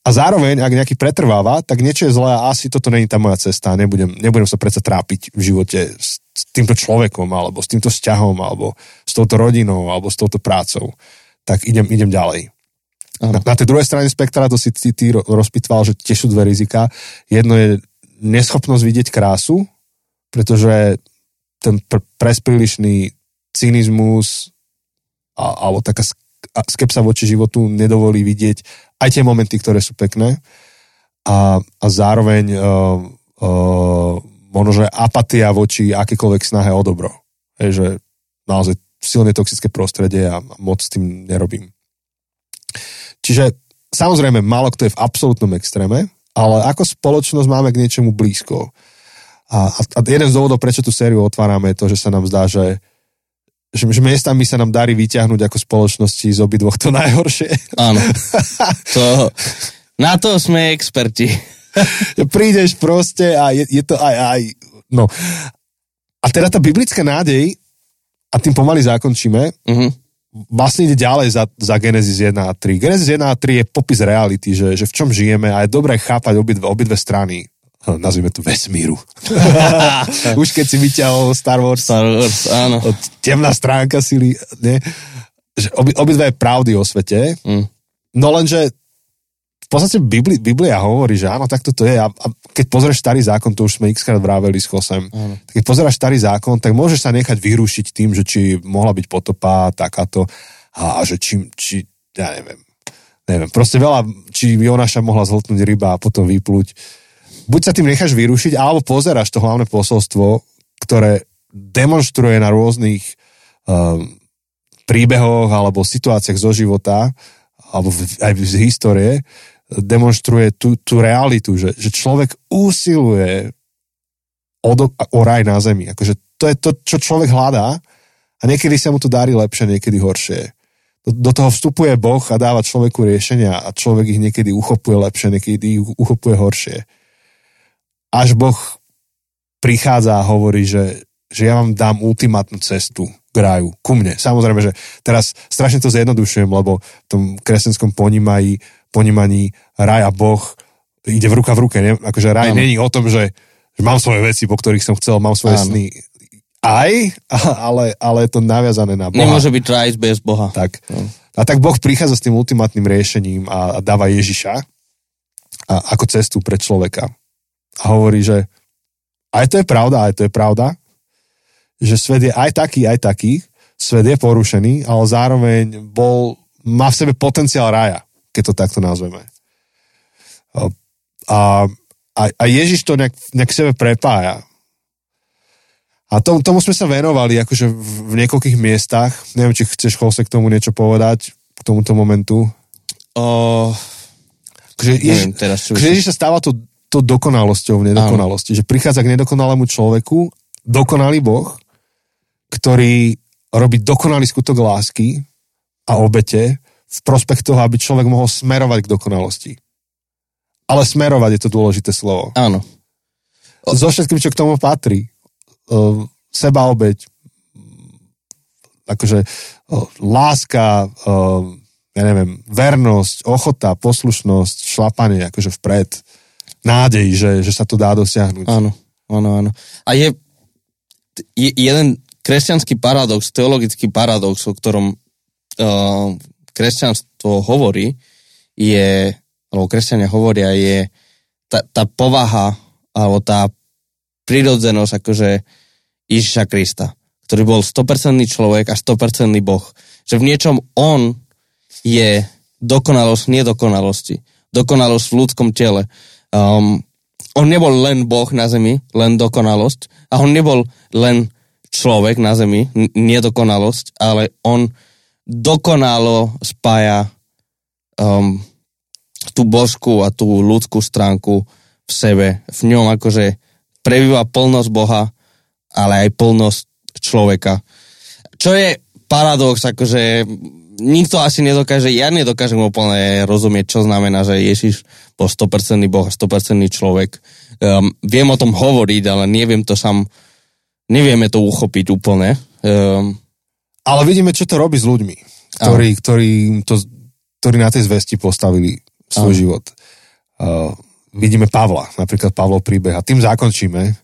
A zároveň, ak nejaký pretrváva, tak niečo je zlé a asi toto není tá moja cesta. Nebudem, nebudem sa predsa trápiť v živote s, s týmto človekom, alebo s týmto vzťahom, alebo s touto rodinou, alebo s touto prácou. Tak idem, idem ďalej. Na, na tej druhej strane spektra, to si ty, ty rozpitval, že tiež sú dve rizika. Jedno je neschopnosť vidieť krásu, pretože ten pr- presprílišný cynizmus a, alebo taká skepsa voči životu nedovolí vidieť aj tie momenty, ktoré sú pekné a, a zároveň e, e, možno, že apatia voči akékoľvek snahe o dobro. Hej, že naozaj silne toxické prostredie a moc s tým nerobím. Čiže samozrejme, málo kto je v absolútnom extréme, ale ako spoločnosť máme k niečomu blízko. A, a jeden z dôvodov, prečo tú sériu otvárame, je to, že sa nám zdá, že že miestami sa nám darí vyťahnuť ako spoločnosti z obidvoch to najhoršie. Áno. To, na to sme experti. Prídeš proste a je, je to aj, aj... No. A teda tá biblická nádej, a tým pomaly zákončíme, uh-huh. vlastne ide ďalej za, za Genesis jeden a tri. Genesis jeden a tri je popis reality, že, že v čom žijeme a je dobré chápať obidve, obidve strany. Nazvime to vesmíru. Už keď si vyťahol Star Wars. Star Wars, áno. Temná stránka sily, nie? Obi, obidve pravdy o svete. Mm. No lenže v podstate Biblia, Biblia hovorí, že áno, takto to je. A, a keď pozrieš starý zákon, to už sme x-krát vraveli s Chosem. Mm. Keď pozrieš starý zákon, tak môžeš sa nechať vyrušiť tým, že či mohla byť potopa, takáto. A že či, či ja neviem, neviem. Proste veľa, či Jonáša mohla zhltnúť ryba a potom vyplúť. Buď sa tým necháš vyrušiť, alebo pozeráš to hlavné posolstvo, ktoré demonstruje na rôznych um, príbehoch alebo situáciách zo života, alebo v, aj z histórie, demonstruje tú, tú realitu, že, že človek úsiluje o, do, o raj na zemi. Akože to je to, čo človek hľadá a niekedy sa mu to darí lepšie, niekedy horšie. Do toho vstupuje Boh a dáva človeku riešenia a človek ich niekedy uchopuje lepšie, niekedy ich uchopuje horšie. Až Boh prichádza a hovorí, že, že ja vám dám ultimátnu cestu k raju, ku mne. Samozrejme, že teraz strašne to zjednodušujem, lebo v tom kresťanskom ponímaní, ponímaní raj a Boh ide v ruka v ruke. Ne? Akože raj není o tom, že, že mám svoje veci, po ktorých som chcel, mám svoje Áno. sny. Aj, ale, ale je to naviazané na Boha. Nemôže byť raj bez Boha. Tak. No. A tak Boh prichádza s tým ultimátnym riešením a, a dáva Ježiša a, ako cestu pre človeka. A hovorí, že aj to je pravda, aj to je pravda, že svet je aj taký, aj taký, svet je porušený, ale zároveň bol, má v sebe potenciál raja, keď to takto nazveme. A, a, a Ježiš to nejak, nejak sebe prepája. A tomu, tomu sme sa venovali akože v, v niekoľkých miestach. Neviem, či chceš, Chosé, k tomu niečo povedať, k tomuto momentu. Uh, že Ježiš, neviem, Ježiš sa stáva to to dokonalosťou v nedokonalosti. Áno. Že prichádza k nedokonalému človeku dokonalý Boh, ktorý robí dokonalý skutok lásky a obete v prospech toho, aby človek mohol smerovať k dokonalosti. Ale smerovať je to dôležité slovo. Áno. So všetkým, čo k tomu patrí. Seba obeť, akože láska, ja neviem, vernosť, ochota, poslušnosť, šlapanie, akože vpred. Nádej, že, že sa to dá dosiahnuť. Áno, áno, áno. A je, je jeden kresťanský paradox, teologický paradox, o ktorom uh, kresťanstvo hovorí, je, alebo kresťania hovoria, je tá, tá povaha, alebo tá prirodzenosť akože Ježiša Krista, ktorý bol sto percent človek a sto percent Boh. Že v niečom on je dokonalosť nedokonalosti. Dokonalosť v ľudskom tele. Um, on nebol len Boh na zemi, len dokonalosť, a on nebol len človek na zemi, n- nedokonalosť, ale on dokonalo spája um, tú božskú a tú ľudskú stránku v sebe. V ňom akože prebýva plnosť Boha, ale aj plnosť človeka. Čo je paradox, akože nikto asi nedokáže, ja nedokážem úplne rozumieť, čo znamená, že Ježiš bol sto percent Boh a sto percent človek. Um, viem o tom hovoriť, ale neviem to sám, nevieme to uchopiť úplne. Um, ale vidíme, čo to robí s ľuďmi, ktorí, ktorí, to, ktorí na tej zvesti postavili svoj aj. život. Uh, vidíme Pavla, napríklad Pavlov príbeh a tým zakončíme.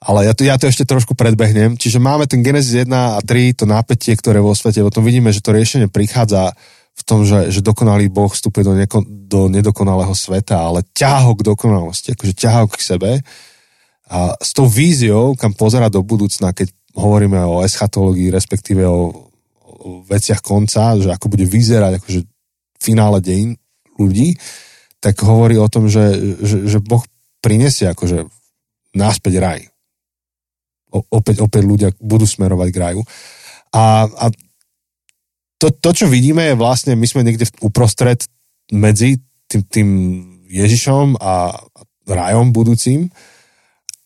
Ale ja to, ja to ešte trošku predbehnem. Čiže máme ten Genesis jeden a tri, to napätie, ktoré vo svete, potom vidíme, že to riešenie prichádza v tom, že, že dokonalý Boh vstupuje do, neko, do nedokonalého sveta, ale ťahá ho k dokonalosti, akože ťahá ho k sebe. A s tou víziou, kam pozerá do budúcna, keď hovoríme o eschatológii, respektíve o, o veciach konca, že ako bude vyzerať akože finále dejín ľudí, tak hovorí o tom, že, že, že Boh prinesie akože naspäť raj. O, opäť, opäť ľudia budú smerovať k raju. A, a to, to, čo vidíme, je vlastne, my sme niekde uprostred medzi tým, tým Ježišom a rajom budúcim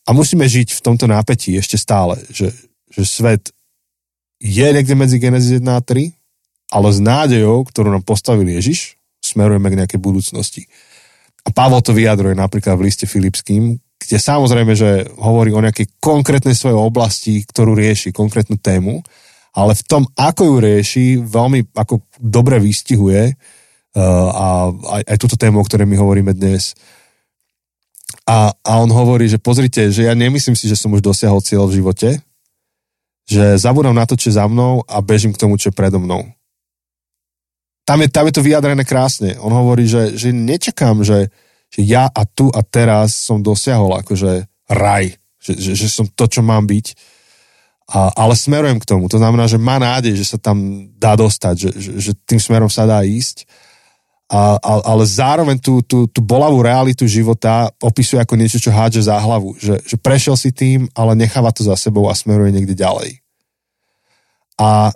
a musíme žiť v tomto nápätí ešte stále, že, že svet je niekde medzi Genesis jeden a tri, ale s nádejou, ktorú nám postavil Ježiš, smerujeme k nejakej budúcnosti. A Pavel to vyjadruje napríklad v liste Filipským, kde samozrejme, že hovorí o nejakej konkrétnej svojej oblasti, ktorú rieši, konkrétnu tému, ale v tom, ako ju rieši, veľmi ako dobre vystihuje uh, a aj, aj túto tému, o ktorej my hovoríme dnes. A, a on hovorí, že pozrite, že ja nemyslím si, že som už dosiahol cieľ v živote, že zabudám na to, čo je za mnou a bežím k tomu, čo je predo mnou. Tam je, tam je to vyjadrené krásne. On hovorí, že, že nečakám, že že ja a tu a teraz som dosiahol akože raj, že, že, že som to, čo mám byť, a, ale smerujem k tomu. To znamená, že má nádej, že sa tam dá dostať, že, že, že tým smerom sa dá ísť, a, a, ale zároveň tú, tú, tú bolavú realitu života opisuje ako niečo, čo hádže za hlavu, že, že prešiel si tým, ale necháva to za sebou a smeruje niekde ďalej. A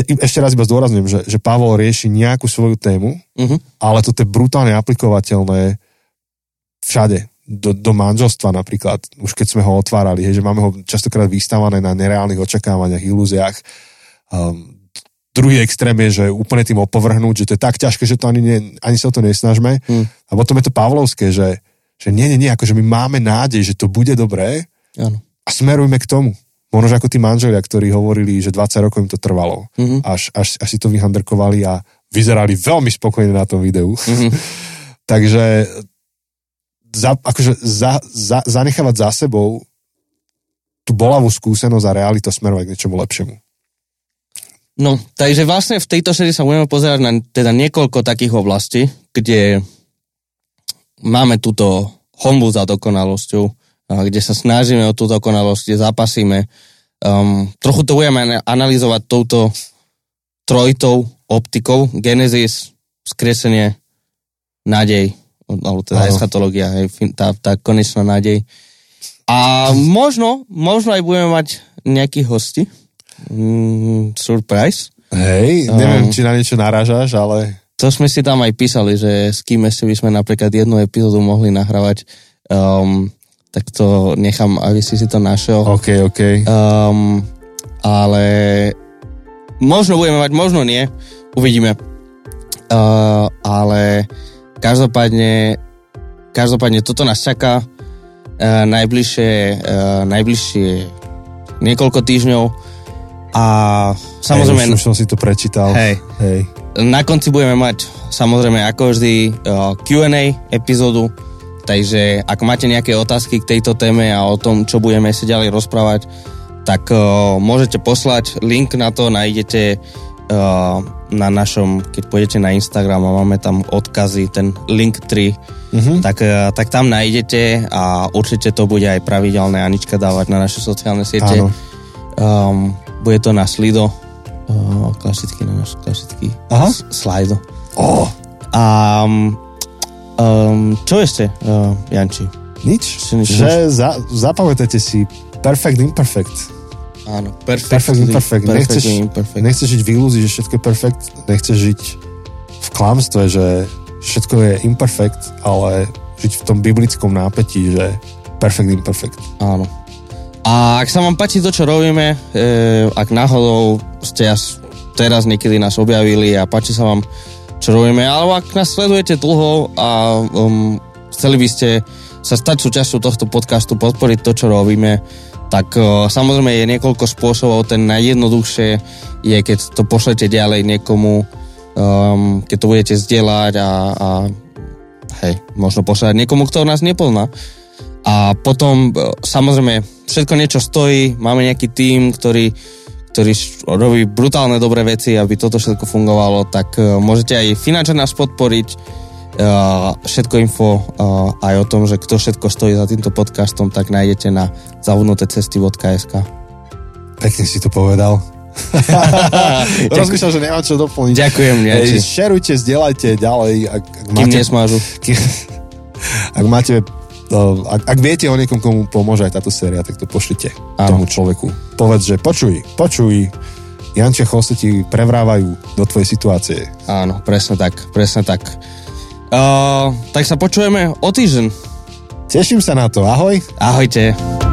ešte raz iba zdôrazňujem, že, že Pavol rieši nejakú svoju tému, uh-huh. ale toto je brutálne aplikovateľné všade. Do, do manželstva napríklad, už keď sme ho otvárali, hej, že máme ho častokrát vystavané na nereálnych očakávaniach, ilúziách. Um, druhý extrém je, že úplne tým opovrhnúť, že to je tak ťažké, že to ani, ne, ani sa o to nesnažme. Hmm. A potom je to pavlovské, že, že nie, nie, nie, akože my máme nádej, že to bude dobré, ano. A smerujme k tomu. Možno ako tí manželia, ktorí hovorili, že dvadsať rokov im to trvalo, mm-hmm. až, až, až si to vyhandrkovali a vyzerali veľmi spokojne na tom videu. Mm-hmm. Takže za, akože za, za, zanechávať za sebou tú bolavú skúsenosť a realitu smerovať k niečomu lepšiemu. No, takže vlastne v tejto sérii sa budeme pozerať na teda niekoľko takých oblastí, kde máme túto honbu za dokonalosťou, kde sa snažíme o tú dokonalosť, kde zapasíme. Um, trochu to budeme analyzovať touto trojitou optikou. Genesis, skresenie, nádej, alebo teda eschatológia, hej, tá, tá konečná nádej. A možno, možno aj budeme mať nejakých hostí. Mm, surprise. Hej, neviem, um, či na niečo narážaš, ale... To sme si tam aj písali, že s kým ešte by sme napríklad jednu epizódu mohli nahrávať... Um, tak to nechám, aby si si to našiel. OK, OK. Um, ale možno budeme mať, možno nie. Uvidíme. Uh, ale každopádne, každopádne toto nás čaká uh, najbližšie, uh, najbližšie niekoľko týždňov. A samozrejme... Hej, už som si to prečítal. Hej. Hej. Na konci budeme mať samozrejme ako vždy uh, kjú end ej epizódu. Takže ak máte nejaké otázky k tejto téme a o tom, čo budeme si ďalej rozprávať, tak uh, môžete poslať. Link na to nájdete uh, na našom, keď pôjdete na Instagram a máme tam odkazy, ten link tri, mm-hmm. tak, uh, tak tam nájdete a určite to bude aj pravidelné Anička dávať na naše sociálne siete. Um, bude to na Slido, uh, klasický na náš klasický s- Slido. Oh. Um, Um, čo ešte, uh, Janči? Nič. Nič. Že za, zapamätajte si perfect, imperfect. Áno, perfect, perfect imperfect. Nechceš, imperfect. Nechceš žiť v ilúzii, že všetko je perfect. Nechceš žiť v klamstve, že všetko je imperfect, ale žiť v tom biblickom nápetí, že perfect imperfect. Áno. A ak sa vám páči to, čo robíme, e, ak náhodou ste teraz niekedy nás objavili a páči sa vám, čo robíme, alebo ak nás sledujete dlho a um, chceli by ste sa stať súčasťou tohto podcastu, podporiť to, čo robíme, tak uh, samozrejme je niekoľko spôsobov. Ten najjednoduchšie je, keď to pošlete ďalej niekomu, um, keď to budete zdieľať a, a hej, možno pošľať niekomu, kto nás nepozná. A potom, samozrejme, všetko niečo stojí, máme nejaký tím, ktorý, ktorý robí brutálne dobré veci, aby toto všetko fungovalo, tak môžete aj finančne nás podporiť. Všetko info aj o tom, že kto všetko stojí za týmto podcastom, tak nájdete na zabudnuté cesty bodka es ká. Pekne si to povedal. Rozmýšľam, že nemám čo doplniť. Ďakujem. Ej, šerujte, zdieľajte ďalej. Ak, ak Kým máte... nesmážu. Ak máte... Ak, ak viete o niekom, komu pomôže aj táto séria, tak to pošlite tomu človeku. Povedz, že počuj, počuj, Janči a Chosé ti prevrávajú do tvojej situácie. Áno, presne tak, presne tak. Uh, tak sa počujeme o týždeň. Teším sa na to, ahoj. Ahojte.